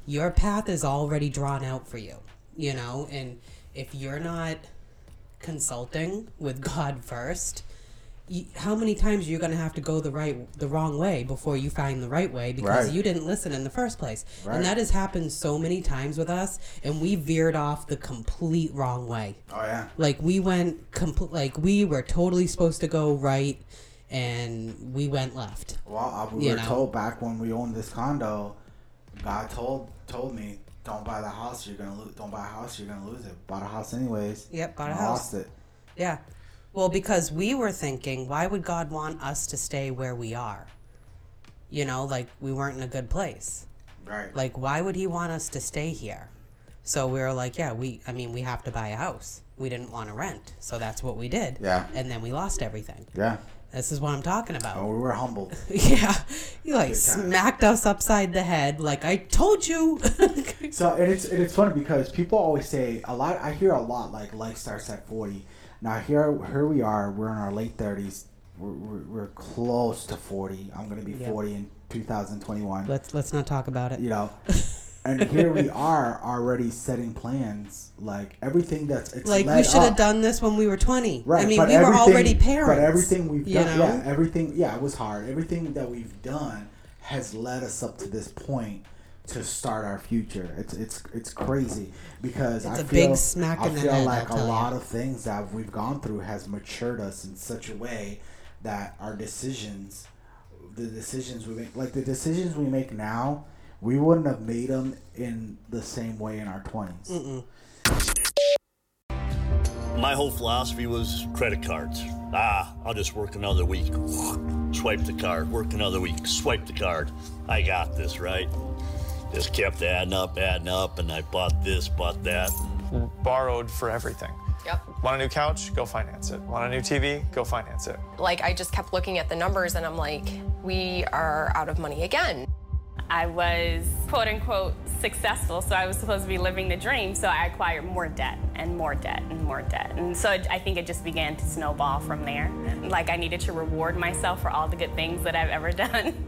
your path is already drawn out for you, you know? And if you're not consulting with God first, you, how many times are you going to have to go the right the wrong way before you find the right way because right. you didn't listen in the first place? Right. And that has happened so many times with us, and we veered off the complete wrong way. Oh yeah. Like we went complete like we were totally supposed to go right and we went left. Well, I, we were know? told back when we owned this condo, God told told me, don't buy the house, you're gonna lose. Don't buy a house, you're gonna lose it. Bought a house anyways. Yep, bought a house. Lost it. Yeah, well, because we were thinking, why would God want us to stay where we are? You know, like we weren't in a good place. Right. Like, why would He want us to stay here? So we were like, yeah, we. I mean, we have to buy a house. We didn't want to rent, so that's what we did. Yeah. And then we lost everything. Yeah. This is what I'm talking about. Oh, we were humbled. yeah. You like smacked us upside the head like I told you. So and it's and it's funny because people always say a lot. I hear a lot like life starts at forty. Now here here we are. We're in our late thirties. We're, we're, we're close to forty. I'm going to be yep. forty in two thousand twenty-one. Let's let's not talk about it. You know. And here we are already setting plans, like everything that's it's like we should have done this when we were twenty. Right. I mean, but we were already parents. But everything we've done, know? yeah, everything, yeah, it was hard. Everything that we've done has led us up to this point to start our future. It's it's it's crazy because it's I a feel big smack I in feel the head, like a lot you. of things that we've gone through has matured us in such a way that our decisions, the decisions we make, like the decisions we make now. We wouldn't have made them in the same way in our twenties. Mm-mm. My whole philosophy was credit cards. Ah, I'll just work another week. Swipe the card, work another week, swipe the card. I got this, right? Just kept adding up, adding up, and I bought this, bought that. Borrowed for everything. Yep. Want a new couch? Go finance it. Want a new T V? Go finance it. Like, I just kept looking at the numbers, and I'm like, we are out of money again. I was, quote unquote, successful, so I was supposed to be living the dream, so I acquired more debt and more debt and more debt. And so it, I think it just began to snowball from there. Like, I needed to reward myself for all the good things that I've ever done.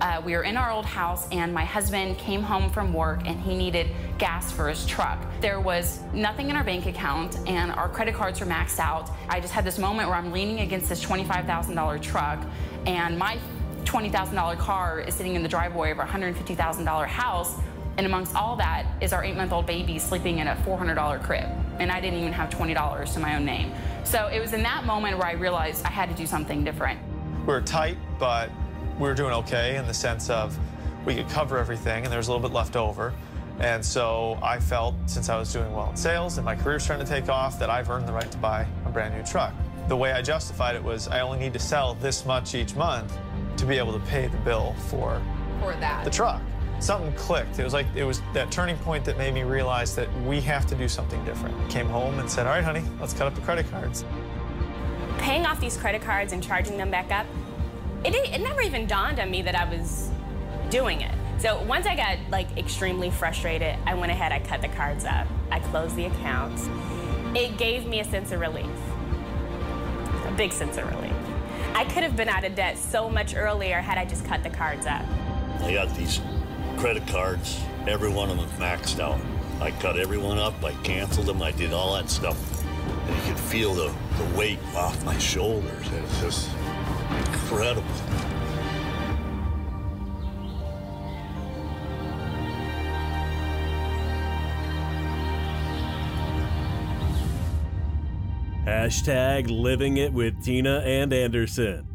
Uh, we were in our old house, and my husband came home from work, and he needed gas for his truck. There was nothing in our bank account, and our credit cards were maxed out. I just had this moment where I'm leaning against this twenty-five thousand dollar truck, and my twenty thousand dollar car is sitting in the driveway of our one hundred fifty thousand dollar house, and amongst all that is our eight-month-old baby sleeping in a four hundred dollar crib, and I didn't even have twenty dollars to my own name. So it was in that moment where I realized I had to do something different. We were tight, but we were doing okay in the sense of we could cover everything, and there was a little bit left over. And so I felt, since I was doing well in sales and my career's trying to take off, that I've earned the right to buy a brand new truck. The way I justified it was I only need to sell this much each month to be able to pay the bill for, for that. the truck. Something clicked. It was like, it was that turning point that made me realize that we have to do something different. Came home and said, all right, honey, let's cut up the credit cards. Paying off these credit cards and charging them back up, it, it never even dawned on me that I was doing it. So once I got like extremely frustrated, I went ahead, I cut the cards up, I closed the accounts. It gave me a sense of relief, a big sense of relief. I could have been out of debt so much earlier had I just cut the cards up. I got these credit cards, every one of them maxed out. I cut every one up, I canceled them, I did all that stuff. And you could feel the, the weight off my shoulders. It's just incredible. Hashtag living it with Tina and Anderson.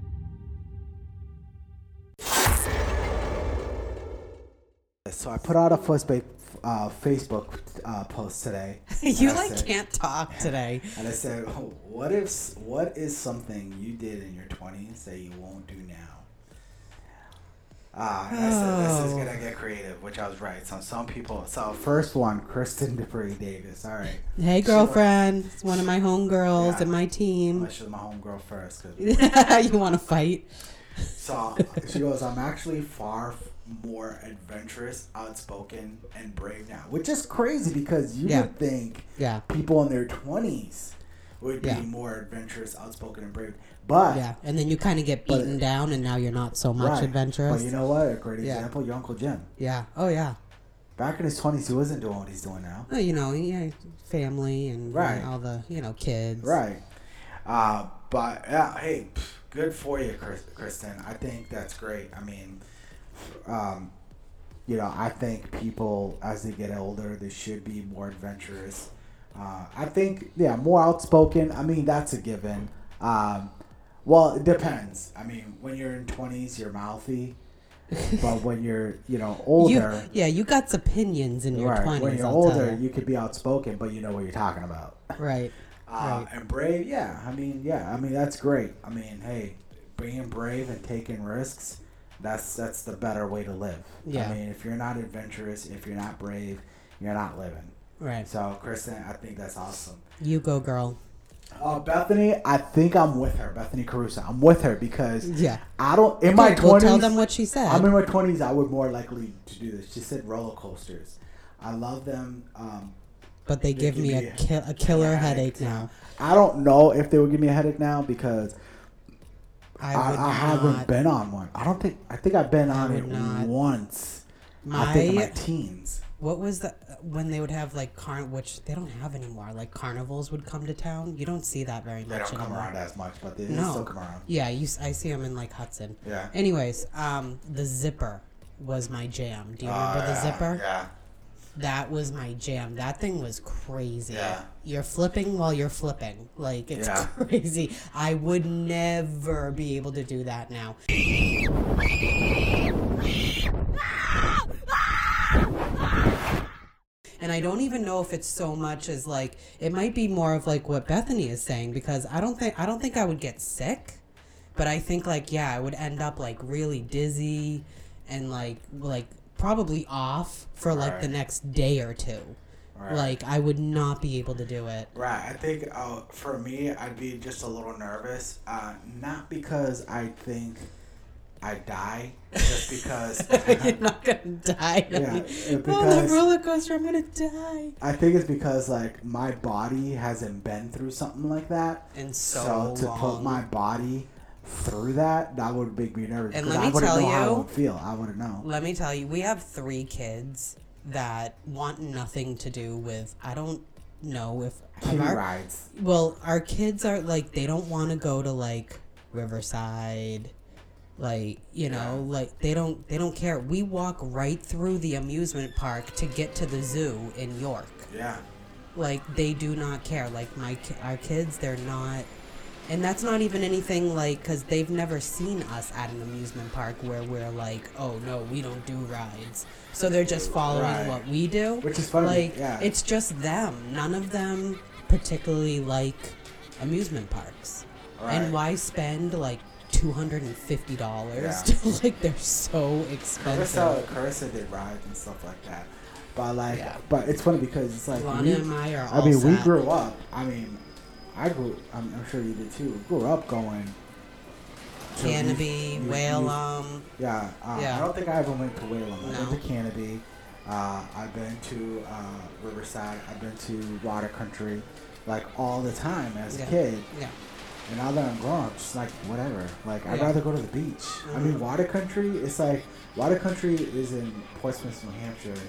So I put out a first base, uh, Facebook uh, post today. You like said, can't talk today. And I said, oh, what if what is something you did in your twenties that you won't do now? Ah, uh, I said this is gonna get creative, which I was right. So some people. So first one, Kristen DeVries Davis. All right. Hey, girlfriend. It's one of my homegirls yeah, and my team. Well, she's my homegirl first. Cause you want to fight? So she goes, I'm actually far more adventurous, outspoken, and brave now, which is crazy because you yeah. would think yeah. people in their twenties would be yeah. more adventurous, outspoken, and brave. But yeah, and then you kind of get beaten but, down, and now you're not so much right. adventurous. But you know what? A great example, yeah. your Uncle Jim. Yeah. Oh, yeah. Back in his twenties, he wasn't doing what he's doing now. Well, you know, yeah, family and right. you know, all the, you know, kids. Right. Uh, but, yeah, hey, pff, good for you, Kristen. I think that's great. I mean, um, you know, I think people, as they get older, they should be more adventurous. Uh, I think, yeah, more outspoken. I mean, that's a given. Um, Well, it depends. I mean, when you're in twenties, you're mouthy. But when you're, you know, older. You, yeah, you got opinions in your right. twenties. When you're I'll older, you. you could be outspoken, but you know what you're talking about. Right. Uh, right. And brave, yeah. I mean, yeah. I mean, that's great. I mean, hey, being brave and taking risks, that's that's the better way to live. Yeah. I mean, if you're not adventurous, if you're not brave, you're not living. Right. So, Kristen, I think that's awesome. You go, girl. Uh, Bethany, I think I'm with her. Bethany Caruso, I'm with her because yeah. I don't in my twenties. Well, tell them what she said. I'm in my twenties. I would more likely to do this. She said roller coasters. I love them, um, but they, they give, give me, me a, ki- a killer headache, headache now. I don't know if they would give me a headache now because I, I, I haven't been on one. I don't think. I think I've been I on it not. once. My, I think in my teens. What was the when they would have like carn which they don't have anymore, like carnivals would come to town. You don't see that very they much. They don't come anymore. around as much, but they no. still come around. Yeah, you I see them in like Hudson. Yeah. Anyways, um, the zipper was my jam. Do you uh, remember the yeah, zipper? Yeah. That was my jam. That thing was crazy. Yeah. You're flipping while you're flipping, like it's yeah. crazy. I would never be able to do that now. And I don't even know if it's so much as like it might be more of like what Bethany is saying because I don't think I don't think I would get sick, but I think like yeah I would end up like really dizzy, and like like probably off for like right. the next day or two, Right. Like, I would not be able to do it. Right. I think uh, for me, I'd be just a little nervous. Uh, not because I think I die, just because... You're not going to die. Yeah, because, on the roller coaster, I'm going to die. I think it's because, like, my body hasn't been through something like that. And so So to long. put my body... through that, that would make me nervous. And let me I tell know you, how I would feel. I wouldn't know. Let me tell you, we have three kids that want nothing to do with. I don't know if kiddie our, rides. Well, our kids are like they don't want to go to like Riverside, like you know, yeah. like they don't they don't care. We walk right through the amusement park to get to the zoo in York. Yeah, like they do not care. Like my our kids, they're not. And that's not even anything, like, because they've never seen us at an amusement park where we're like, oh, no, we don't do rides. So they're just following right. what we do. Which is funny, like, yeah. It's just them. None of them particularly like amusement parks. Right. And why spend, like, two hundred fifty dollars? Yeah. To, like, they're so expensive. Carissa, Carissa did rides and stuff like that. But, like, yeah. but it's funny because it's like... Lana we, and I are all I mean, sad. we grew up, I mean... I grew. I'm, I'm sure you did too. Grew up going. Canopy, Whalum. Yeah, uh, yeah. I don't think I ever went to Whalum. No. I've been to Canopy. Uh, I've been to uh, Riverside. I've been to Water Country, like all the time as yeah. a kid. Yeah. And now that I'm grown, I'm just like whatever. Like I'd yeah. rather go to the beach. Mm-hmm. I mean, Water Country. It's like Water Country is in Portsmouth, New Hampshire.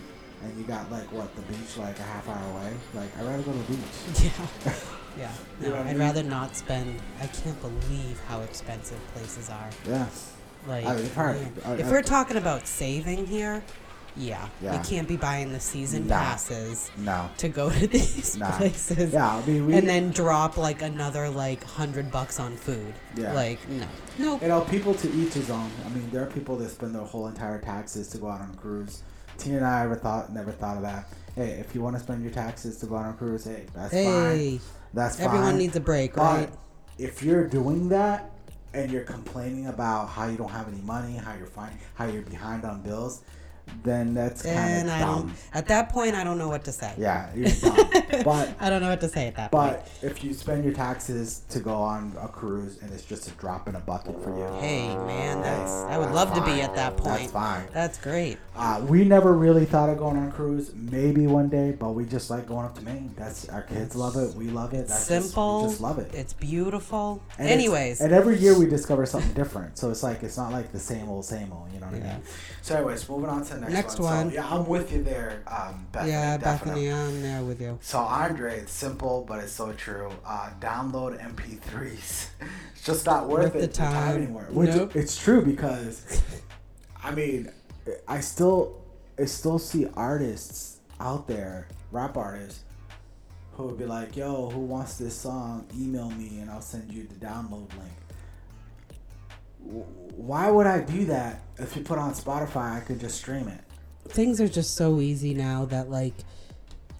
And you got, like, what, the beach, like, a half hour away? Like, I'd rather go to the beach. Yeah. Yeah. No, you know I'd I mean? rather not spend... I can't believe how expensive places are. Yeah. Like, I mean, hard, I, I, if we're talking about saving here, yeah. yeah. We can't be buying the season nah. passes no. to go to these nah. places. Yeah, I mean, we... And then drop, like, another, like, hundred bucks on food. Yeah. Like, no. Nope. You know, people to each his own. I mean, there are people that spend their whole entire taxes to go out on a cruise. Tina and I ever thought, never thought of that. Hey, if you want to spend your taxes to go on a cruise, hey, that's hey, fine. That's fine. Everyone needs a break, but right? If you're doing that and you're complaining about how you don't have any money, how you're fine, how you're behind on bills, then that's kind of dumb. At that point, I don't know what to say. Yeah, you're dumb. But I don't know what to say at that but point. But if you spend your taxes to go on a cruise and it's just a drop in a bucket for you, hey man, that's I would that's love fine. to be at that point. That's fine. That's great. Uh, we never really thought of going on a cruise. Maybe one day, but we just like going up to Maine. That's our kids love it. We love it. That's simple. Just, we just love it. It's beautiful. And anyways, it's, and every year we discover something different. So it's like it's not like the same old same old. You know what yeah. I mean? So, anyways, moving on to. Next, next one. one. So, yeah, I'm with you there, um, Bethany. Yeah, definitely. Bethany, I'm there with you. So, Andre, it's simple, but it's so true. Uh, download M P threes. It's just not worth with it the time. The time anymore. Which nope. It's true because, I mean, I still, I still see artists out there, rap artists, who would be like, yo, who wants this song? Email me and I'll send you the download link. Why would I do that? If you put on Spotify, I could just stream it. Things are just so easy now that, like,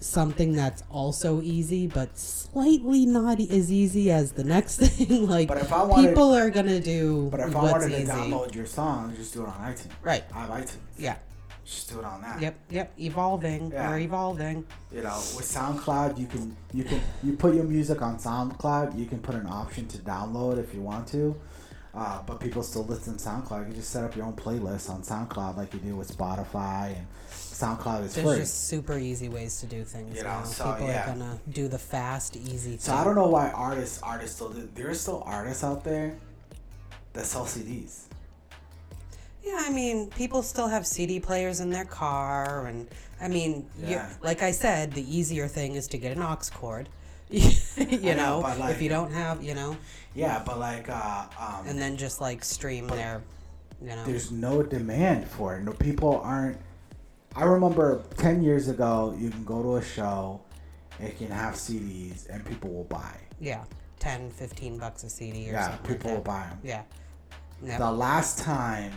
something that's also easy but slightly not as easy as the next thing. Like, but if I wanted, people are going to do But if I wanted to easy. download your song, just do it on iTunes. Right. I have iTunes. Yeah. Just do it on that. Yep, yep. Evolving. Yeah. We're evolving. You know, with SoundCloud, you can, you can, you put your music on SoundCloud. You can put an option to download if you want to. Uh, but people still listen to SoundCloud. You just set up your own playlist on SoundCloud like you do with Spotify, and SoundCloud is There's free. There's just super easy ways to do things. You know, so, people yeah. are gonna do the fast, easy thing. So I don't know why artists artists still do. There's still artists out there that sell C Ds. Yeah, I mean, people still have C D players in their car, and I mean, yeah. like I said, the easier thing is to get an aux cord. you know, know like, if you don't have, you know. Yeah, but like, uh, um, and then just like stream there, you know. There's no demand for it. No, people aren't. I remember ten years ago, you can go to a show, it can have C Ds, and people will buy. Yeah, ten, fifteen bucks a C D or yeah, something. Yeah, people like will buy them. Yeah. Yep. The last time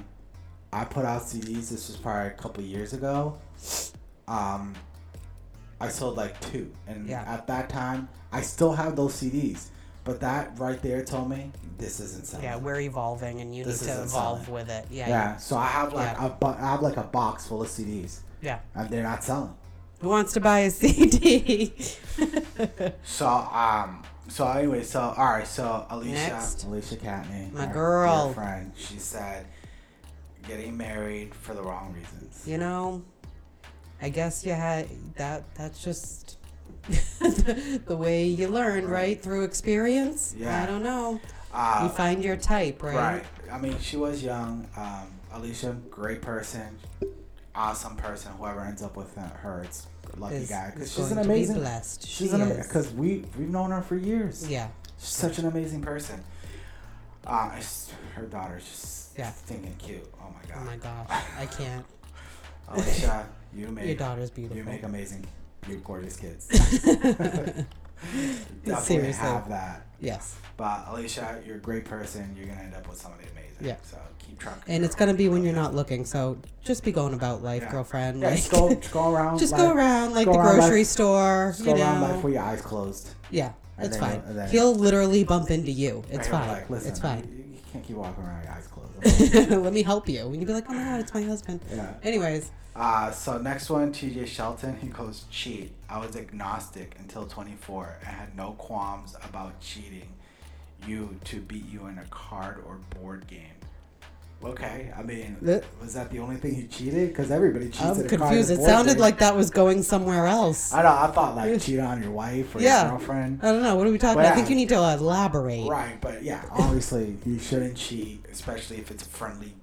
I put out C Ds, this was probably a couple years ago. Um. I sold like two, and yeah. at that time, I still have those C Ds. But that right there told me this isn't selling. Yeah, we're evolving, and you this need to evolve selling. with it. Yeah. Yeah. So I have like yeah. a I have like a box full of C Ds. Yeah. And they're not selling. Who wants to buy a C D? so, um, so anyway, so, all right, so Alicia, Next. Alicia Cattney, my our, girl, dear friend, she said, getting married for the wrong reasons. You know, I guess you had that, that's just the, the way you learn, right? right? Through experience? Yeah. I don't know. Uh, you find your type, right? Right. I mean, she was young. Um, Alicia, great person. Awesome person. Whoever ends up with her, it's a lucky is, guy. Because she's an amazing. Be blessed. She's she an amazing. Because we we've known her for years. Yeah. She's such an amazing person. Uh, it's, her daughter's just yeah. thinking cute. Oh my god. Oh my gosh. I can't. Alicia, you make your daughter's beautiful. You make amazing, you gorgeous kids. Definitely Seriously. Have that. Yes. But Alicia, you're a great person. You're gonna end up with somebody amazing. Yeah. So keep trucking. And it's gonna be when you're not looking. So just be going about life, yeah. girlfriend. Yeah, like, just go, go around. Just life. go around like go the around grocery life. store. Just you go know. around life with your eyes closed. Yeah, it's fine. Then, He'll literally bump into you. It's fine. Like, Listen, it's fine. You, you can't keep walking around with your eyes closed. Let me help you. And you'd be like, oh my god, it's my husband. Yeah. Anyways. Uh, so next one, T J Shelton, he goes, cheat. I was agnostic until twenty-four and had no qualms about cheating you to beat you in a card or board game. Okay, I mean, was that the only thing you cheated? Because everybody cheats I'm at a confused. card or board game. It sounded game. like that was going somewhere else. I know, I thought like cheat on your wife or yeah. your girlfriend. I don't know, what are we talking but about? I think you need to elaborate. Right, but yeah, obviously you shouldn't cheat, especially if it's a friendly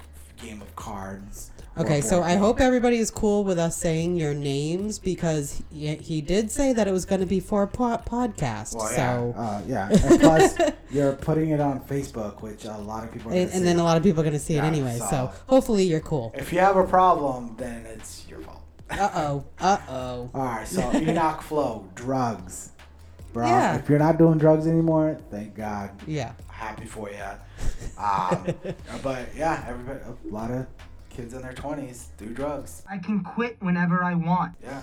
game of cards. Okay, so I hope everybody is cool with us saying your names because he, he did say that it was going to be for a po- podcast. Well, yeah. So uh, yeah, and plus you're putting it on Facebook, which a lot of people are and, and see then it. a lot of people are going to see yeah, it anyway. So, so hopefully you're cool. If you have a problem, then it's your fault. Uh oh. Uh oh. All right. So Enoch Flow, drugs, bro. Yeah. If you're not doing drugs anymore, thank God. Yeah. Happy for you. Um, but yeah, everybody, a lot of. kids in their twenties do drugs. I can quit whenever I want. Yeah.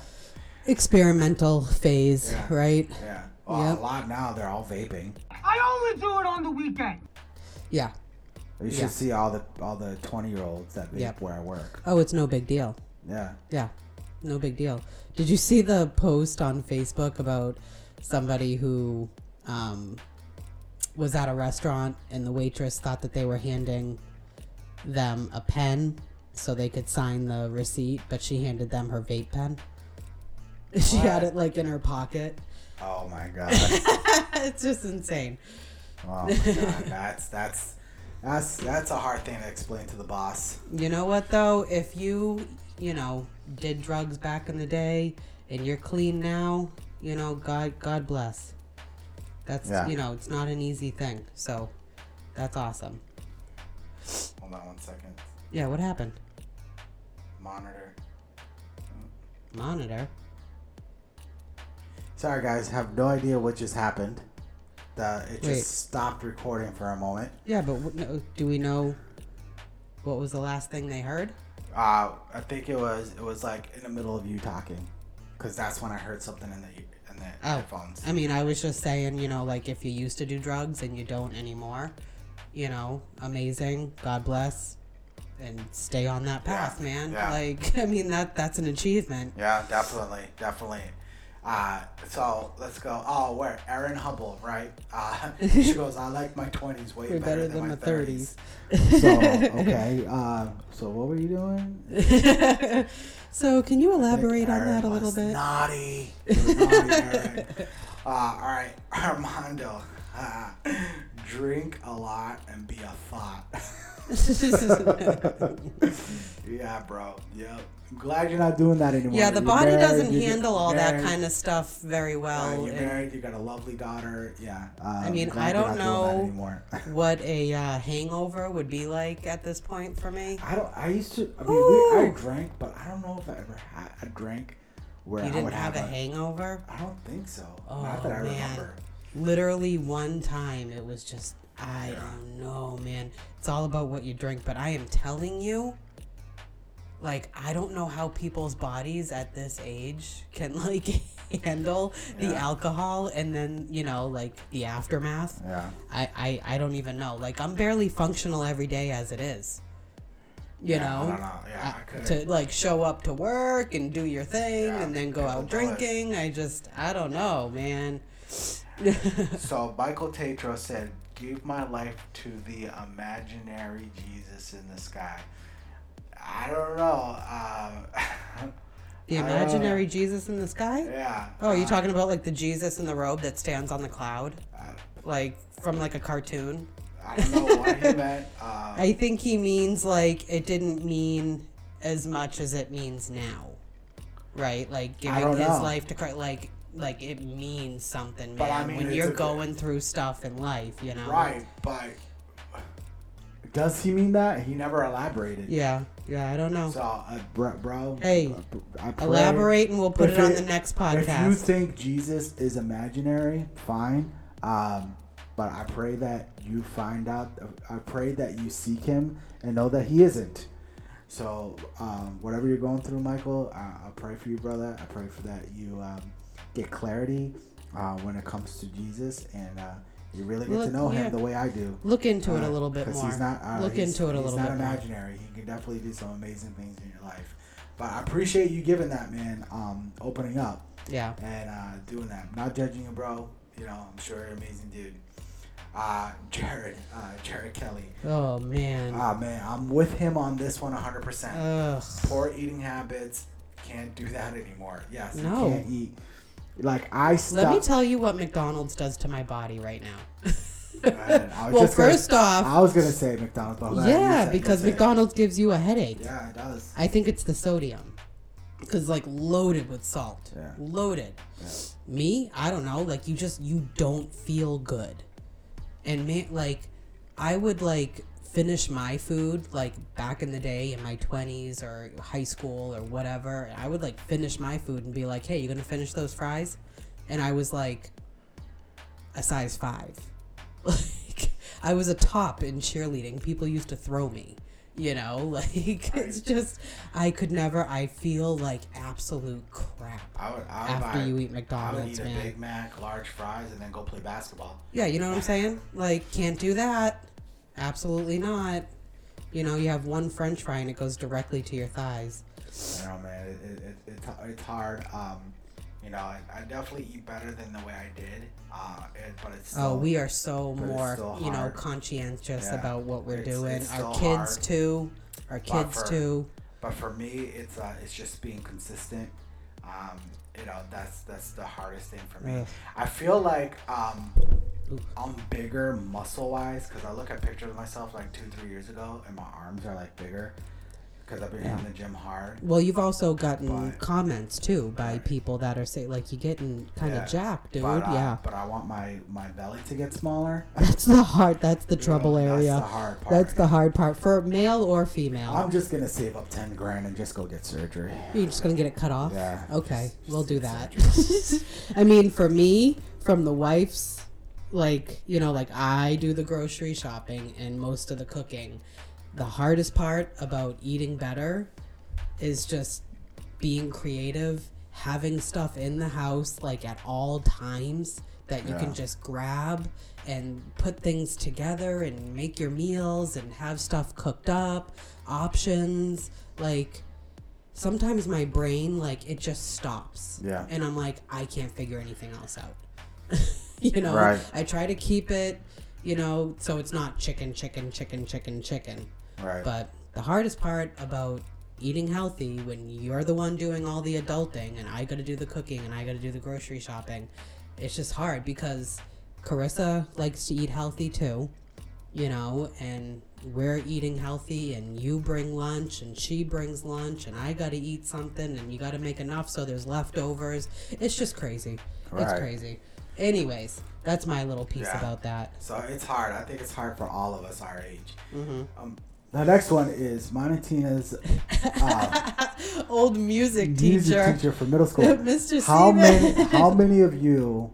Experimental phase, yeah. right? Yeah. Well, yep. A lot now, they're all vaping. I only do it on the weekend. Yeah. You should yeah. see all the all the twenty-year-olds that vape yep. where I work. Oh, it's no big deal. Yeah. Yeah. No big deal. Did you see the post on Facebook about somebody who um, was at a restaurant and the waitress thought that they were handing them a pen so they could sign the receipt, but she handed them her vape pen. What? She had it like in her pocket. Oh my god! It's just insane. Oh my god, that's that's that's that's a hard thing to explain to the boss. You know what though? If you you know did drugs back in the day and you're clean now, you know God God bless. That's yeah. you know it's not an easy thing. So that's awesome. Hold on one second. Yeah, what happened? Monitor. Monitor? Sorry, guys. Have no idea what just happened. The, it Wait. just stopped recording for a moment. Yeah, but w- do we know what was the last thing they heard? Uh, I think it was it was like in the middle of you talking. Because that's when I heard something in the, in the oh. headphones. I mean, I was just saying, you know, like if you used to do drugs and you don't anymore, you know, amazing. God bless. And stay on that path, yeah, man. Yeah. Like, I mean, that that's an achievement. Yeah, definitely. Definitely. Uh, so let's go. Oh, where? Erin Hubble, right? Uh, she goes, I like my twenties way better, better than, than my thirties. thirties. So, okay. Uh, so what were you doing? So can you elaborate on that a little bit? Naughty. naughty uh, all right. Armando. Uh, drink a lot and be a thought. Yeah, bro. Yep. I'm glad you're not doing that anymore. Yeah, the you're body married, doesn't handle all married. that kind of stuff very well. Uh, you're and, married. You got a lovely daughter. Yeah. Um, I mean, I don't know what a uh, hangover would be like at this point for me. I don't. I used to. I mean, we, I drank, but I don't know if I ever had a drink where you didn't I would have, have a, a hangover. I don't think so. Oh, not that I man. remember. Literally one time, it was just. I yeah. don't know, man. It's all about what you drink, but I am telling you, like, I don't know how people's bodies at this age can, like, handle yeah. the alcohol and then, you know, like, the aftermath. Yeah. I, I, I don't even know. Like, I'm barely functional every day as it is. You yeah, know, I don't know. Yeah, I to like show up to work and do your thing yeah, and then go out drinking. I just, I don't know, man. So Michael Tetra said, "Give my life to the imaginary Jesus in the sky." I don't know. Um, the imaginary Jesus in the sky? Yeah. Oh, are you uh, talking about like the Jesus in the robe that stands on the cloud, uh, like from like a cartoon? I don't know what he meant. Um, I think he means like it didn't mean as much as it means now, right? Like giving his know. life to Christ, like like it means something, man. I mean, when you're going good. through stuff in life, you know. Right, but does he mean that? He never elaborated. Yeah, yeah, I don't know. So, uh, bro, hey, I pray, elaborate, and we'll put it, it on the next podcast. If you think Jesus is imaginary, fine. Um, but I pray that you find out. I pray that you seek him and know that he isn't. So um, whatever you're going through, Michael, I, I pray for you, brother. I pray for that you um, get clarity uh, when it comes to Jesus, and uh, you really get look, to know yeah. him the way I do. Look into uh, it a little bit more. He's not, uh, look he's, into it a little bit. He's not imaginary. More. He can definitely do some amazing things in your life. But I appreciate you giving that, man. Um, opening up. Yeah. And uh, doing that. I'm not judging you, bro. You know, I'm sure you're an amazing dude. Uh, Jared, uh, Jared Kelly. Oh man. Ah uh, man, I'm with him on this one one hundred percent. Ugh. Poor eating habits, can't do that anymore. Yes, no. You can't eat. Like I. Stopped. Let me tell you what McDonald's does to my body right now. Man, I was well, just first gonna, off, I was gonna say McDonald's. But yeah, because McDonald's gives you a headache. Yeah, it does. I think it's the sodium, because like loaded with salt. Yeah. Loaded. Yeah. Me, I don't know. Like you just you don't feel good. And me, like, I would like finish my food like back in the day in my twenties or high school or whatever. I would like finish my food and be like, "Hey, you gonna finish those fries?" And I was like a size five. Like I was a top in cheerleading. People used to throw me. You know, like it's just I could never. I feel like absolute crap I would, I would after buy, you eat McDonald's. I would eat man. a Big Mac, large fries, and then go play basketball. Yeah, you know what I'm saying? Like, can't do that. Absolutely not. You know, you have one French fry and it goes directly to your thighs. You know, man, it, it, it, it's it's hard. Um, you know, I, I definitely eat better than the way I did. Uh, it, but it's still, oh, we are so more, you know, conscientious yeah. about what we're it's, doing. It's our kids hard. too. Our but kids for, too. But for me, it's uh, it's just being consistent. Um, you know, that's that's the hardest thing for me. Ugh. I feel like um, I'm bigger muscle wise because I look at pictures of myself like two, three years ago, and my arms are like bigger. Because I've been hitting yeah. the gym hard. Well, you've also gotten but, comments too by people that are saying like you're getting kind of yeah, jacked, dude. But, uh, yeah. But I want my, my belly to get smaller. That's the hard. That's the trouble yeah, area. That's the hard part. That's the hard part for male or female. I'm just gonna save up ten grand and just go get surgery. You're just gonna get it cut off. Yeah. Okay, just, we'll just do that. I mean, for me, from the wife's, like you know, like I do the grocery shopping and most of the cooking. The hardest part about eating better is just being creative, having stuff in the house like at all times that you yeah. can just grab and put things together and make your meals and have stuff cooked up, options. Like sometimes my brain, like it just stops. Yeah. And I'm like, I can't figure anything else out. You know, right. I try to keep it, you know, so it's not chicken, chicken, chicken, chicken, chicken. Right. But the hardest part about eating healthy when you're the one doing all the adulting and I got to do the cooking and I got to do the grocery shopping, it's just hard because Carissa likes to eat healthy too, you know, and we're eating healthy and you bring lunch and she brings lunch and I got to eat something and you got to make enough so there's leftovers. It's just crazy. Right. It's crazy. Anyways, that's my little piece yeah. about that. So it's hard. I think it's hard for all of us our age. Mm-hmm. Um, The next one is Monatina's uh, old music, music teacher. teacher for middle school. Mister How Steven. many? How many of you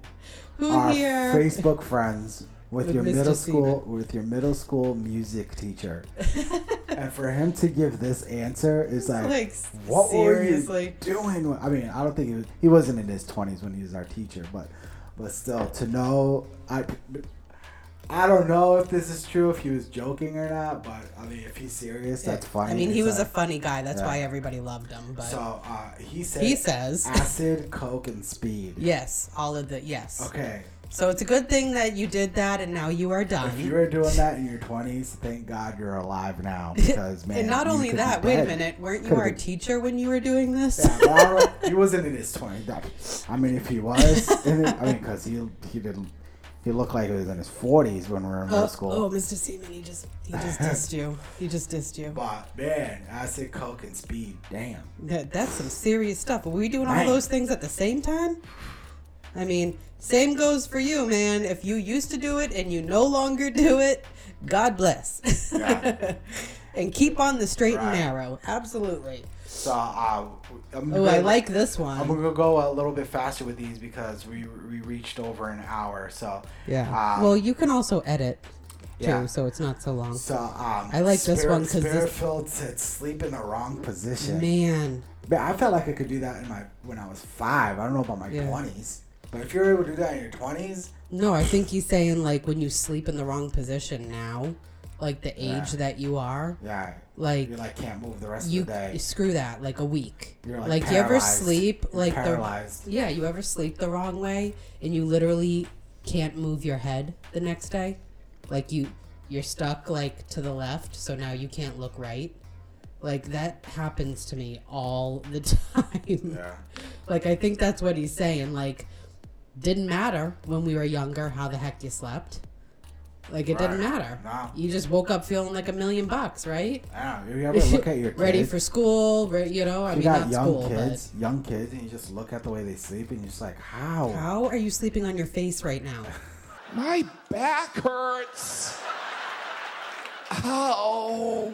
Who are here? Facebook friends with, with your Mister middle Steven. school with your middle school music teacher? And for him to give this answer is like, like, what seriously? were you doing? I mean, I don't think he was, he wasn't in his twenties when he was our teacher, but but still to know, I. I don't know if this is true, if he was joking or not, but I mean, if he's serious, that's funny. I mean, he it's was like, a funny guy. That's yeah. why everybody loved him. But so uh, he says he says acid, coke, and speed. Yes, all of the yes. Okay. So it's a good thing that you did that, and now you are done. If you were doing that in your twenties, thank God you're alive now, because man. And not only that, wait a minute, weren't you our teacher when you were doing this? Yeah, well, he wasn't in his twenties. I mean, if he was, in it, I mean, because he he didn't. He looked like he was in his forties when we were in middle oh, school. Oh, Mister Seaman, he just he just dissed you. He just dissed you. But man, I said coke and speed. Damn. That, that's some serious stuff. Are we doing man. all those things at the same time? I mean, same goes for you, man. If you used to do it and you no longer do it, God bless. Yeah. And keep on the straight right. and narrow. Absolutely. So uh, oh, I like this one. I'm gonna go a little bit faster with these because we we reached over an hour. So yeah. Um, well, you can also edit too, yeah. so it's not so long. So um, I like spirit, this one because this Spirit-filled said sleep in the wrong position. Man, but I felt like I could do that in my when I was five. I don't know about my twenties, yeah. but if you're able to do that in your twenties, no, I think he's saying like when you sleep in the wrong position now. Like the age yeah. that you are. Yeah. Like you like can't move the rest you, of the day. Screw that. Like a week. You're like, like paralyzed. You ever sleep like You're paralyzed. The, yeah, you ever sleep the wrong way and you literally can't move your head the next day? Like you you're stuck like to the left, so now you can't look right. Like that happens to me all the time. Yeah. Like I think that's what he's saying. Like didn't matter when we were younger how the heck you slept. Like, it right. didn't matter. No. You just woke up feeling like a million bucks, right? Yeah. You ever look at your kids? Ready for school, re- you know? I you mean, got not young school, kids, but... young kids, and you just look at the way they sleep, and you're just like, how? How are you sleeping on your face right now? My back hurts. Ow.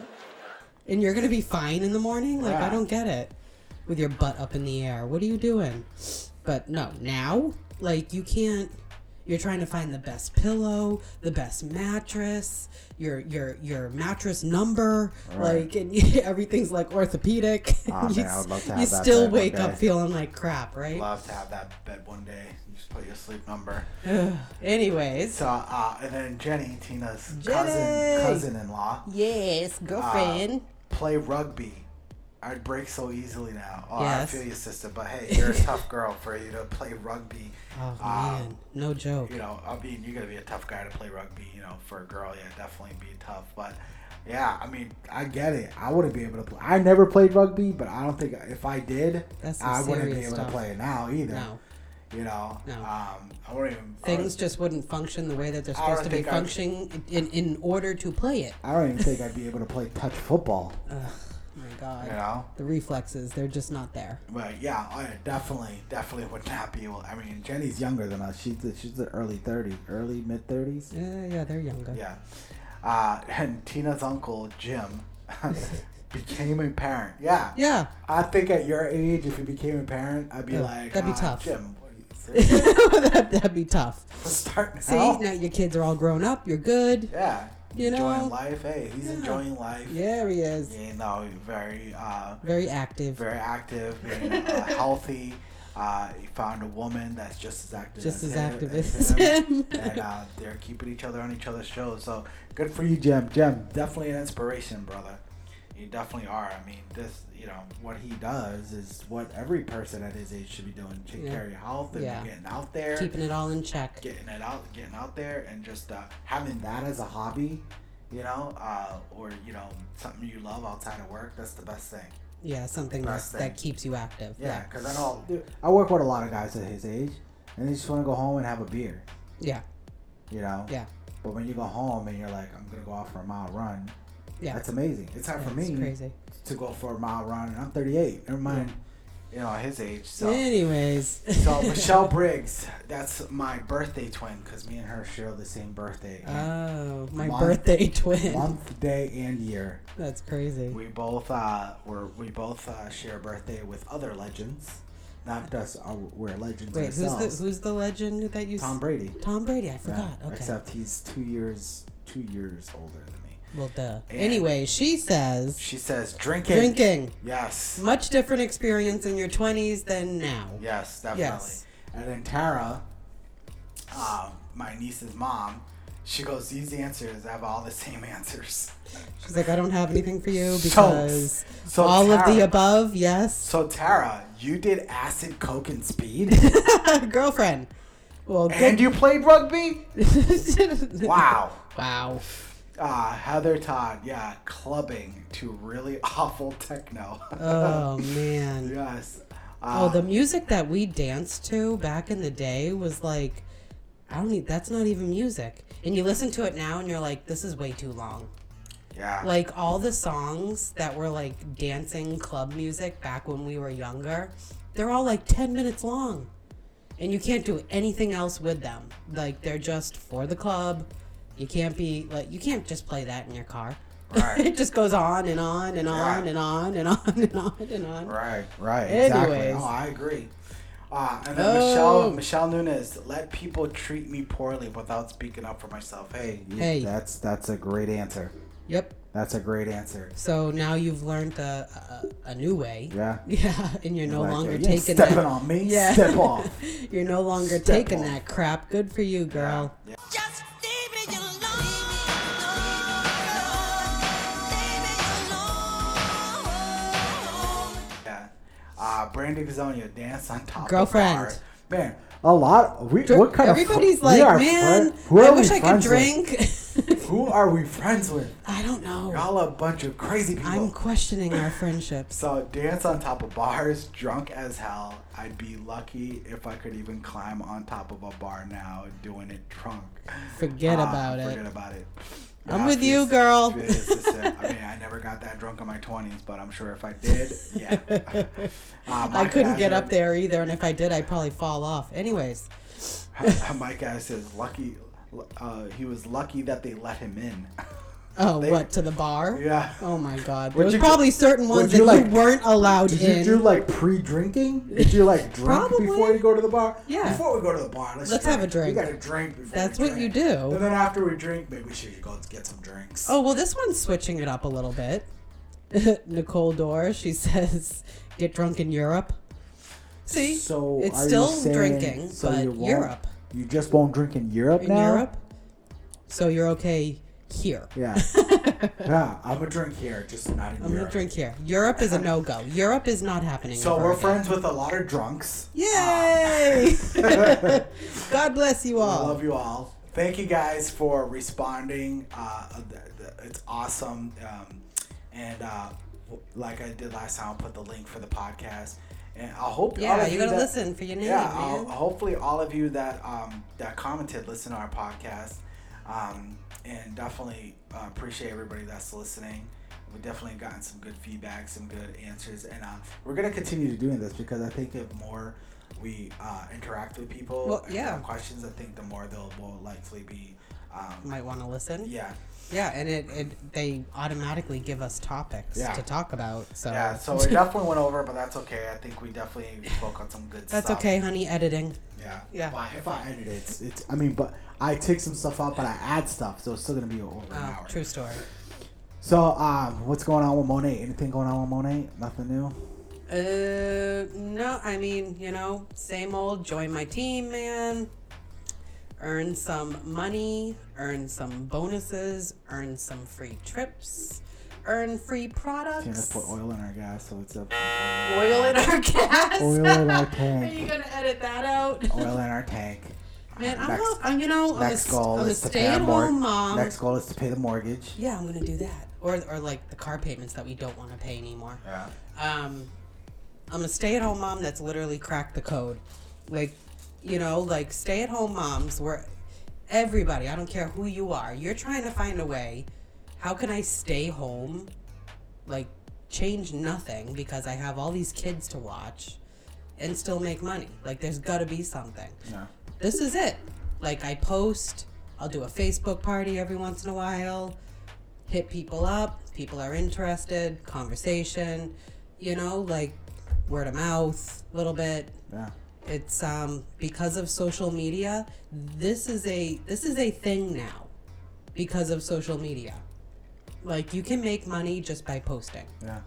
And you're going to be fine in the morning? Like, yeah. I don't get it. With your butt up in the air. What are you doing? But, no, now, like, you can't. You're trying to find the best pillow, the best mattress, your your your mattress number, right. like and you, everything's like orthopedic. Oh, you man, I would love to have you that still bed wake one day. Up feeling like crap, right? Love to have that bed one day. You just put your sleep number. Anyways, so uh, and then Jenny, Tina's Jenny. cousin cousin-in-law. Yes, girlfriend. Uh, play rugby. I'd break so easily now. Oh, yes. I feel you, sister. But hey, you're a tough girl for you to play rugby. Oh, um, man. No joke. You know, I mean, you're going to be a tough guy to play rugby, you know, for a girl. Yeah, definitely be tough. But, yeah, I mean, I get it. I wouldn't be able to play. I never played rugby, but I don't think if I did, That's I wouldn't be able stuff. To play it now either. No. You know, no. um, I wouldn't even. Things wouldn't, just wouldn't function the way that they're supposed to be functioning I'd, in, in order to play it. I don't even think I'd be able to play touch football. Ugh. My God, you know? The reflexes, they're just not there. But yeah, I definitely, definitely would not be able. I mean, Jenny's younger than us. She's the, she's the early thirties, early mid thirties. Yeah, yeah, they're younger. Yeah, uh, and Tina's uncle Jim became a parent. Yeah, yeah. I think at your age, if you became a parent, I'd be yeah, like, that'd be uh, tough, Jim. that, that'd be tough. Let's start now. See, now your kids are all grown up. You're good. Yeah. You know, enjoying life. Hey, he's yeah. enjoying life. Yeah, he is. You know, very, uh, very active. Very active, and, uh, healthy. Uh, he found a woman that's just as active. Just as, as active as him. And uh, they're keeping each other on each other's shows. So good for you, Jim. Jim, definitely an inspiration, brother. You definitely are. I mean, this, you know, what he does is what every person at his age should be doing. Taking yeah. care of your health and yeah. getting out there. Keeping it all in check. Getting it out, getting out there and just uh, having that as a hobby, you know, uh, or, you know, something you love outside of work. That's the best thing. Yeah, something that, that keeps you active. Yeah, because yeah. I know, dude, I work with a lot of guys at his age and they just want to go home and have a beer. Yeah. You know? Yeah. But when you go home and you're like, I'm going to go out for a mile run. Yeah, that's amazing. It's hard yeah, for me crazy. to go for a mile run, and I'm thirty-eight. Never mind, yeah. you know, his age. So, anyways, so Michelle Briggs, that's my birthday twin, because me and her share the same birthday. Oh, my month, birthday twin. Month, day, and year. That's crazy. We both uh, were we both uh, share a birthday with other legends. Not just uh, we're legends. Wait, ourselves. who's the who's the legend that you? Tom Brady. Tom Brady. I forgot. Yeah, okay. Except he's two years two years older than me. Well, duh. And anyway, she says... She says drinking. Drinking. Yes. Much different experience in your twenties than now. Yes, definitely. Yes. And then Tara, uh, my niece's mom, She goes, these answers have all the same answers. She's like, I don't have anything for you because so, so all Tara, of the above, yes. So, Tara, you did acid, coke, and speed? Girlfriend. Well, And good. You played rugby? Wow. Wow. Uh, Heather Todd, yeah, clubbing to really awful techno. Oh, man. Yes. Uh, oh, the music that we danced to back in the day was like, I don't need, that's not even music. And you listen to it now and you're like, this is way too long. Yeah. Like all the songs that were like dancing club music back when we were younger, they're all like ten minutes long. And you can't do anything else with them. Like they're just for the club. You can't be like, you can't just play that in your car. Right. It just goes on and on and on yeah. and on and on and on and on. Right, right. Anyways. Exactly. No, I agree. Uh, and then oh. Michelle Michelle Nunes, let people treat me poorly without speaking up for myself. Hey, you, hey. that's that's a great answer. Yep. That's a great answer. So now you've learned a a, a new way. Yeah. Yeah, and you're no like, longer you're taking stepping that. Stepping on me. Yeah. Step off. You're no longer Step taking off. That crap. Good for you, girl. Yeah. Yeah. Just leave me alone. Uh, Brandy Gazonia, dance on top girlfriend. Of the man, a lot. We, Dr- what kind everybody's of fr- like, we man, fr- I wish I could drink. Who are we friends with? I don't know. Y'all a bunch of crazy people. I'm questioning our friendship. So, dance on top of bars, drunk as hell. I'd be lucky if I could even climb on top of a bar now doing it drunk. Forget uh, about forget it. Forget about it. I'm yeah, with you, is, girl. Is, is, uh, I mean, I never got that drunk in my twenties, but I'm sure if I did, yeah. Uh, I couldn't get up there either, and if I did, I'd probably fall off. Anyways. Mike Ash says, lucky, uh, he was lucky that they let him in. Oh, they, what, to the bar? Yeah. Oh, my God. There would was you, probably certain ones you that like, you weren't allowed did in. Did you do, like, pre-drinking? Did you, like, drink before you go to the bar? Yeah. Before we go to the bar, let's, let's have a drink. We got to drink before That's we what drink. You do. And then after we drink, maybe we should go and get some drinks. Oh, well, this one's switching it up a little bit. Nicole Dore, she says, get drunk in Europe. See? So it's still saying, drinking, so but you Europe. You just won't drink in Europe in now? In Europe. So you're okay... Here. Yeah. Yeah. I'm going to drink here, just not in I'm Europe. I'm going to drink here. Europe is a no-go. Europe is not happening. So we're friends with a lot of drunks. Yay! Um, God bless you all. I love you all. Thank you guys for responding. Uh, it's awesome. Um, and uh, like I did last time, I'll put the link for the podcast. And I hope yeah, all of you, you gotta that, listen for your name. Yeah, man. Hopefully all of you that um, that commented listen to our podcast. Um, and definitely uh, appreciate everybody that's listening. We've definitely gotten some good feedback, some good answers, and uh, we're going to continue doing this because I think the more we uh, interact with people well, and yeah. questions, I think the more they'll will likely be um, might want to listen. Yeah, yeah, and it, it they automatically give us topics yeah. to talk about. So yeah, so we definitely went over, but that's okay. I think we definitely spoke on some good that's stuff. That's okay, honey. Editing. Yeah, yeah. Well, if I edit it, it's, it's I mean, but. I take some stuff out, but I add stuff, so it's still going to be over oh, an hour. True story. So, um, what's going on with Monet? Anything going on with Monet? Nothing new? Uh, no, I mean, you know, same old, join my team, man. Earn some money, earn some bonuses, earn some free trips, earn free products. Can't just put oil in our gas, so it's up. Oil in our gas? Oil in our tank. Are you going to edit that out? Oil in our tank. Man, I'm, next, I'm you know, I'm a, a stay-at-home mom. Next goal is to pay the mortgage. Yeah, I'm gonna do that, or or like the car payments that we don't want to pay anymore. Yeah. Um, I'm a stay-at-home mom that's literally cracked the code, like, you know, like stay-at-home moms. Where everybody, I don't care who you are, you're trying to find a way. How can I stay home, like change nothing because I have all these kids to watch, and still make money? Like, there's gotta be something. Yeah. This is it. Like, I post, I'll do a Facebook party every once in a while, hit people up, people are interested, conversation, you know, like word of mouth a little bit. Yeah. It's um because of social media, this is a this is a thing now because of social media. Like, you can make money just by posting. Yeah.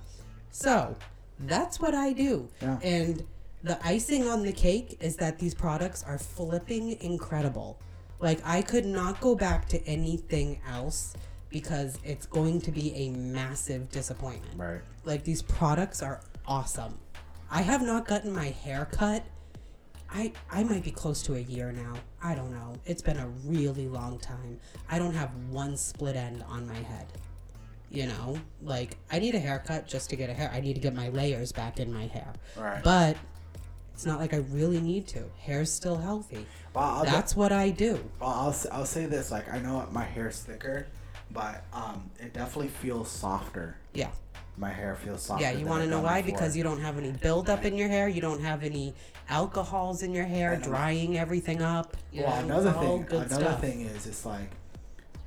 So that's what I do. Yeah. And the icing on the cake is that these products are flipping incredible. Like, I could not go back to anything else because it's going to be a massive disappointment. Right. Like, these products are awesome. I have not gotten my hair cut. I, I might be close to a year now. I don't know. It's been a really long time. I don't have one split end on my head. You know? Like, I need a haircut just to get a hair. I need to get my layers back in my hair. Right. But it's not like I really need to. Hair's still healthy. Well, That's be, what I do. Well, I'll, I'll say this. Like, I know my hair's thicker, but um, it definitely feels softer. Yeah. My hair feels softer. Yeah, you want to know why? Before. Because you don't have any buildup in your hair. You don't have any alcohols in your hair, and drying I'm, everything up. You well, know, another thing, another stuff. thing is, it's like,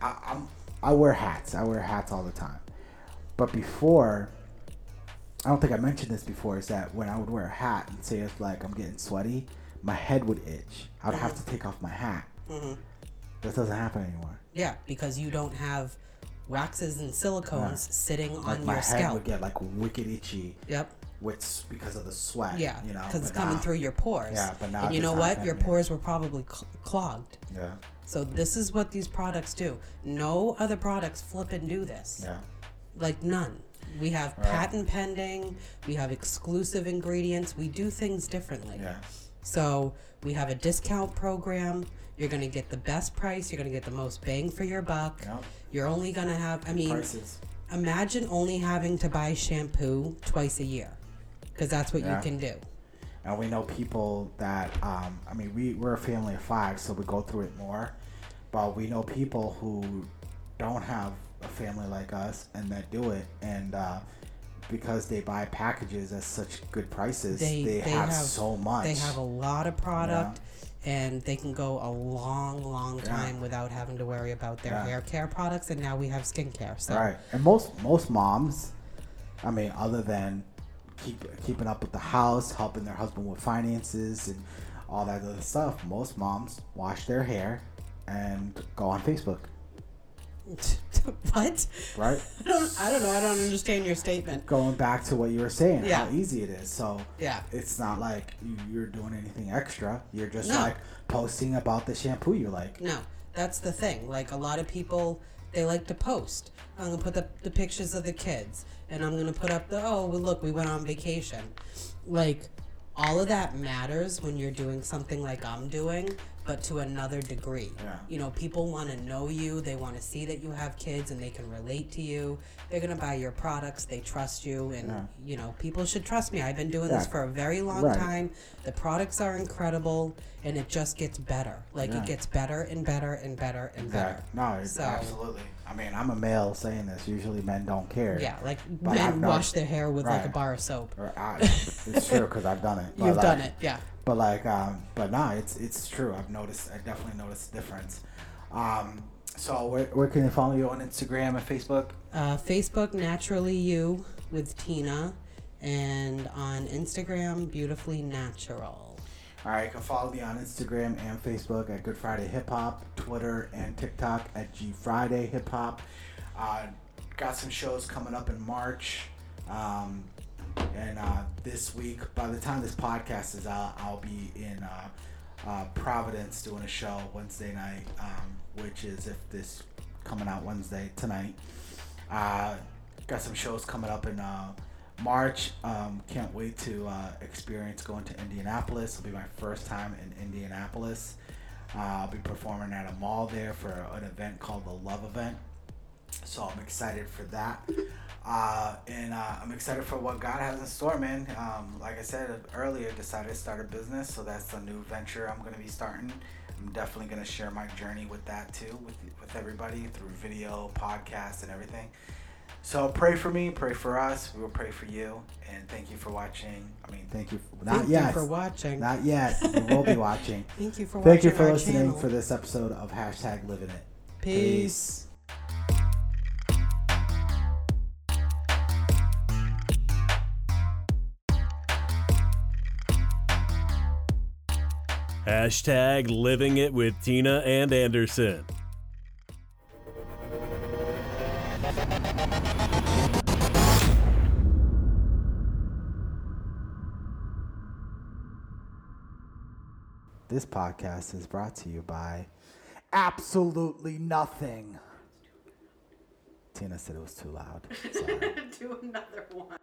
I, I'm, I wear hats. I wear hats all the time. But before, I don't think I mentioned this before, is that when I would wear a hat and say it's like I'm getting sweaty, my head would itch. I would mm-hmm. have to take off my hat. Mm-hmm. That doesn't happen anymore. Yeah, because you don't have waxes and silicones yeah. sitting like on your scalp. My head would get like wicked itchy. Yep. Which because of the sweat. Yeah. You know, because it's coming now, through your pores. Yeah, but now. And you know what? Your pores were probably cl- clogged. Yeah. So this is what these products do. No other products flip and do this. Yeah. Like none. We have right. patent pending. We have exclusive ingredients. We do things differently. Yeah. So we have a discount program. You're going to get the best price. You're going to get the most bang for your buck. Yep. You're only going to have, I mean, prices. Imagine only having to buy shampoo twice a year because that's what yeah. you can do. And we know people that, um, I mean, we, we're a family of five, so we go through it more. But we know people who don't have a family like us and that do it. And uh, because they buy packages at such good prices, they, they, they have, have so much. They have a lot of product. Yeah. And they can go a long, long time yeah. without having to worry about their yeah. hair care products. And now we have skincare. So. Right. And most most moms, I mean, other than keep, keeping up with the house, helping their husband with finances and all that other stuff, most moms wash their hair and go on Facebook. What? Right. I don't, I don't know. I don't understand your statement. Going back to what you were saying, yeah. how easy it is. So yeah. it's not like you're doing anything extra. You're just no. like posting about the shampoo you like. No, that's the thing. Like a lot of people, they like to post. I'm going to put the, the pictures of the kids and I'm going to put up the, oh, well, look, we went on vacation. Like all of that matters when you're doing something like I'm doing. But to another degree. Yeah. You know, people want to know you. They want to see that you have kids and they can relate to you. They're going to buy your products. They trust you. And, yeah. you know, people should trust me. I've been doing yeah. this for a very long right. time. The products are incredible and it just gets better. Like, yeah. it gets better and better and better and better. Yeah. No, so, absolutely. I mean, I'm a male saying this. Usually men don't care. Yeah, like but men not, wash their hair with right. like a bar of soap. I, it's true because I've done it. You've like, done it, yeah. But like, um, but nah, it's it's true. I've noticed. I definitely noticed the difference. Um, so where where can they follow you on Instagram and Facebook? Uh, Facebook Naturally You with Tina, and on Instagram Beautifully Natural. All right, you can follow me on Instagram and Facebook at Good Friday Hip Hop, Twitter and TikTok at G Friday Hip Hop. Uh, got some shows coming up in March. Um, And uh, this week, by the time this podcast is out, I'll be in uh, uh, Providence doing a show Wednesday night, um, which is if this coming out Wednesday tonight. Uh, got some shows coming up in uh, March. Um, can't wait to uh, experience going to Indianapolis. It'll be my first time in Indianapolis. Uh, I'll be performing at a mall there for an event called the Love Event. So I'm excited for that. Uh, and uh, I'm excited for what God has in store, man. Um, like I said earlier, decided to start a business. So that's a new venture I'm going to be starting. I'm definitely going to share my journey with that too, with, with everybody through video, podcast, and everything. So pray for me, pray for us. We will pray for you. And thank you for watching. I mean, thank you. For, not thank yet. Thank you for watching. Not yet. We will be watching. Thank you for watching. Thank you for listening channel. for this episode of Hashtag Living It. Peace. Peace. Hashtag Living It with Tina and Anderson. This podcast is brought to you by absolutely nothing. Tina said it was too loud. Sorry. Do another one.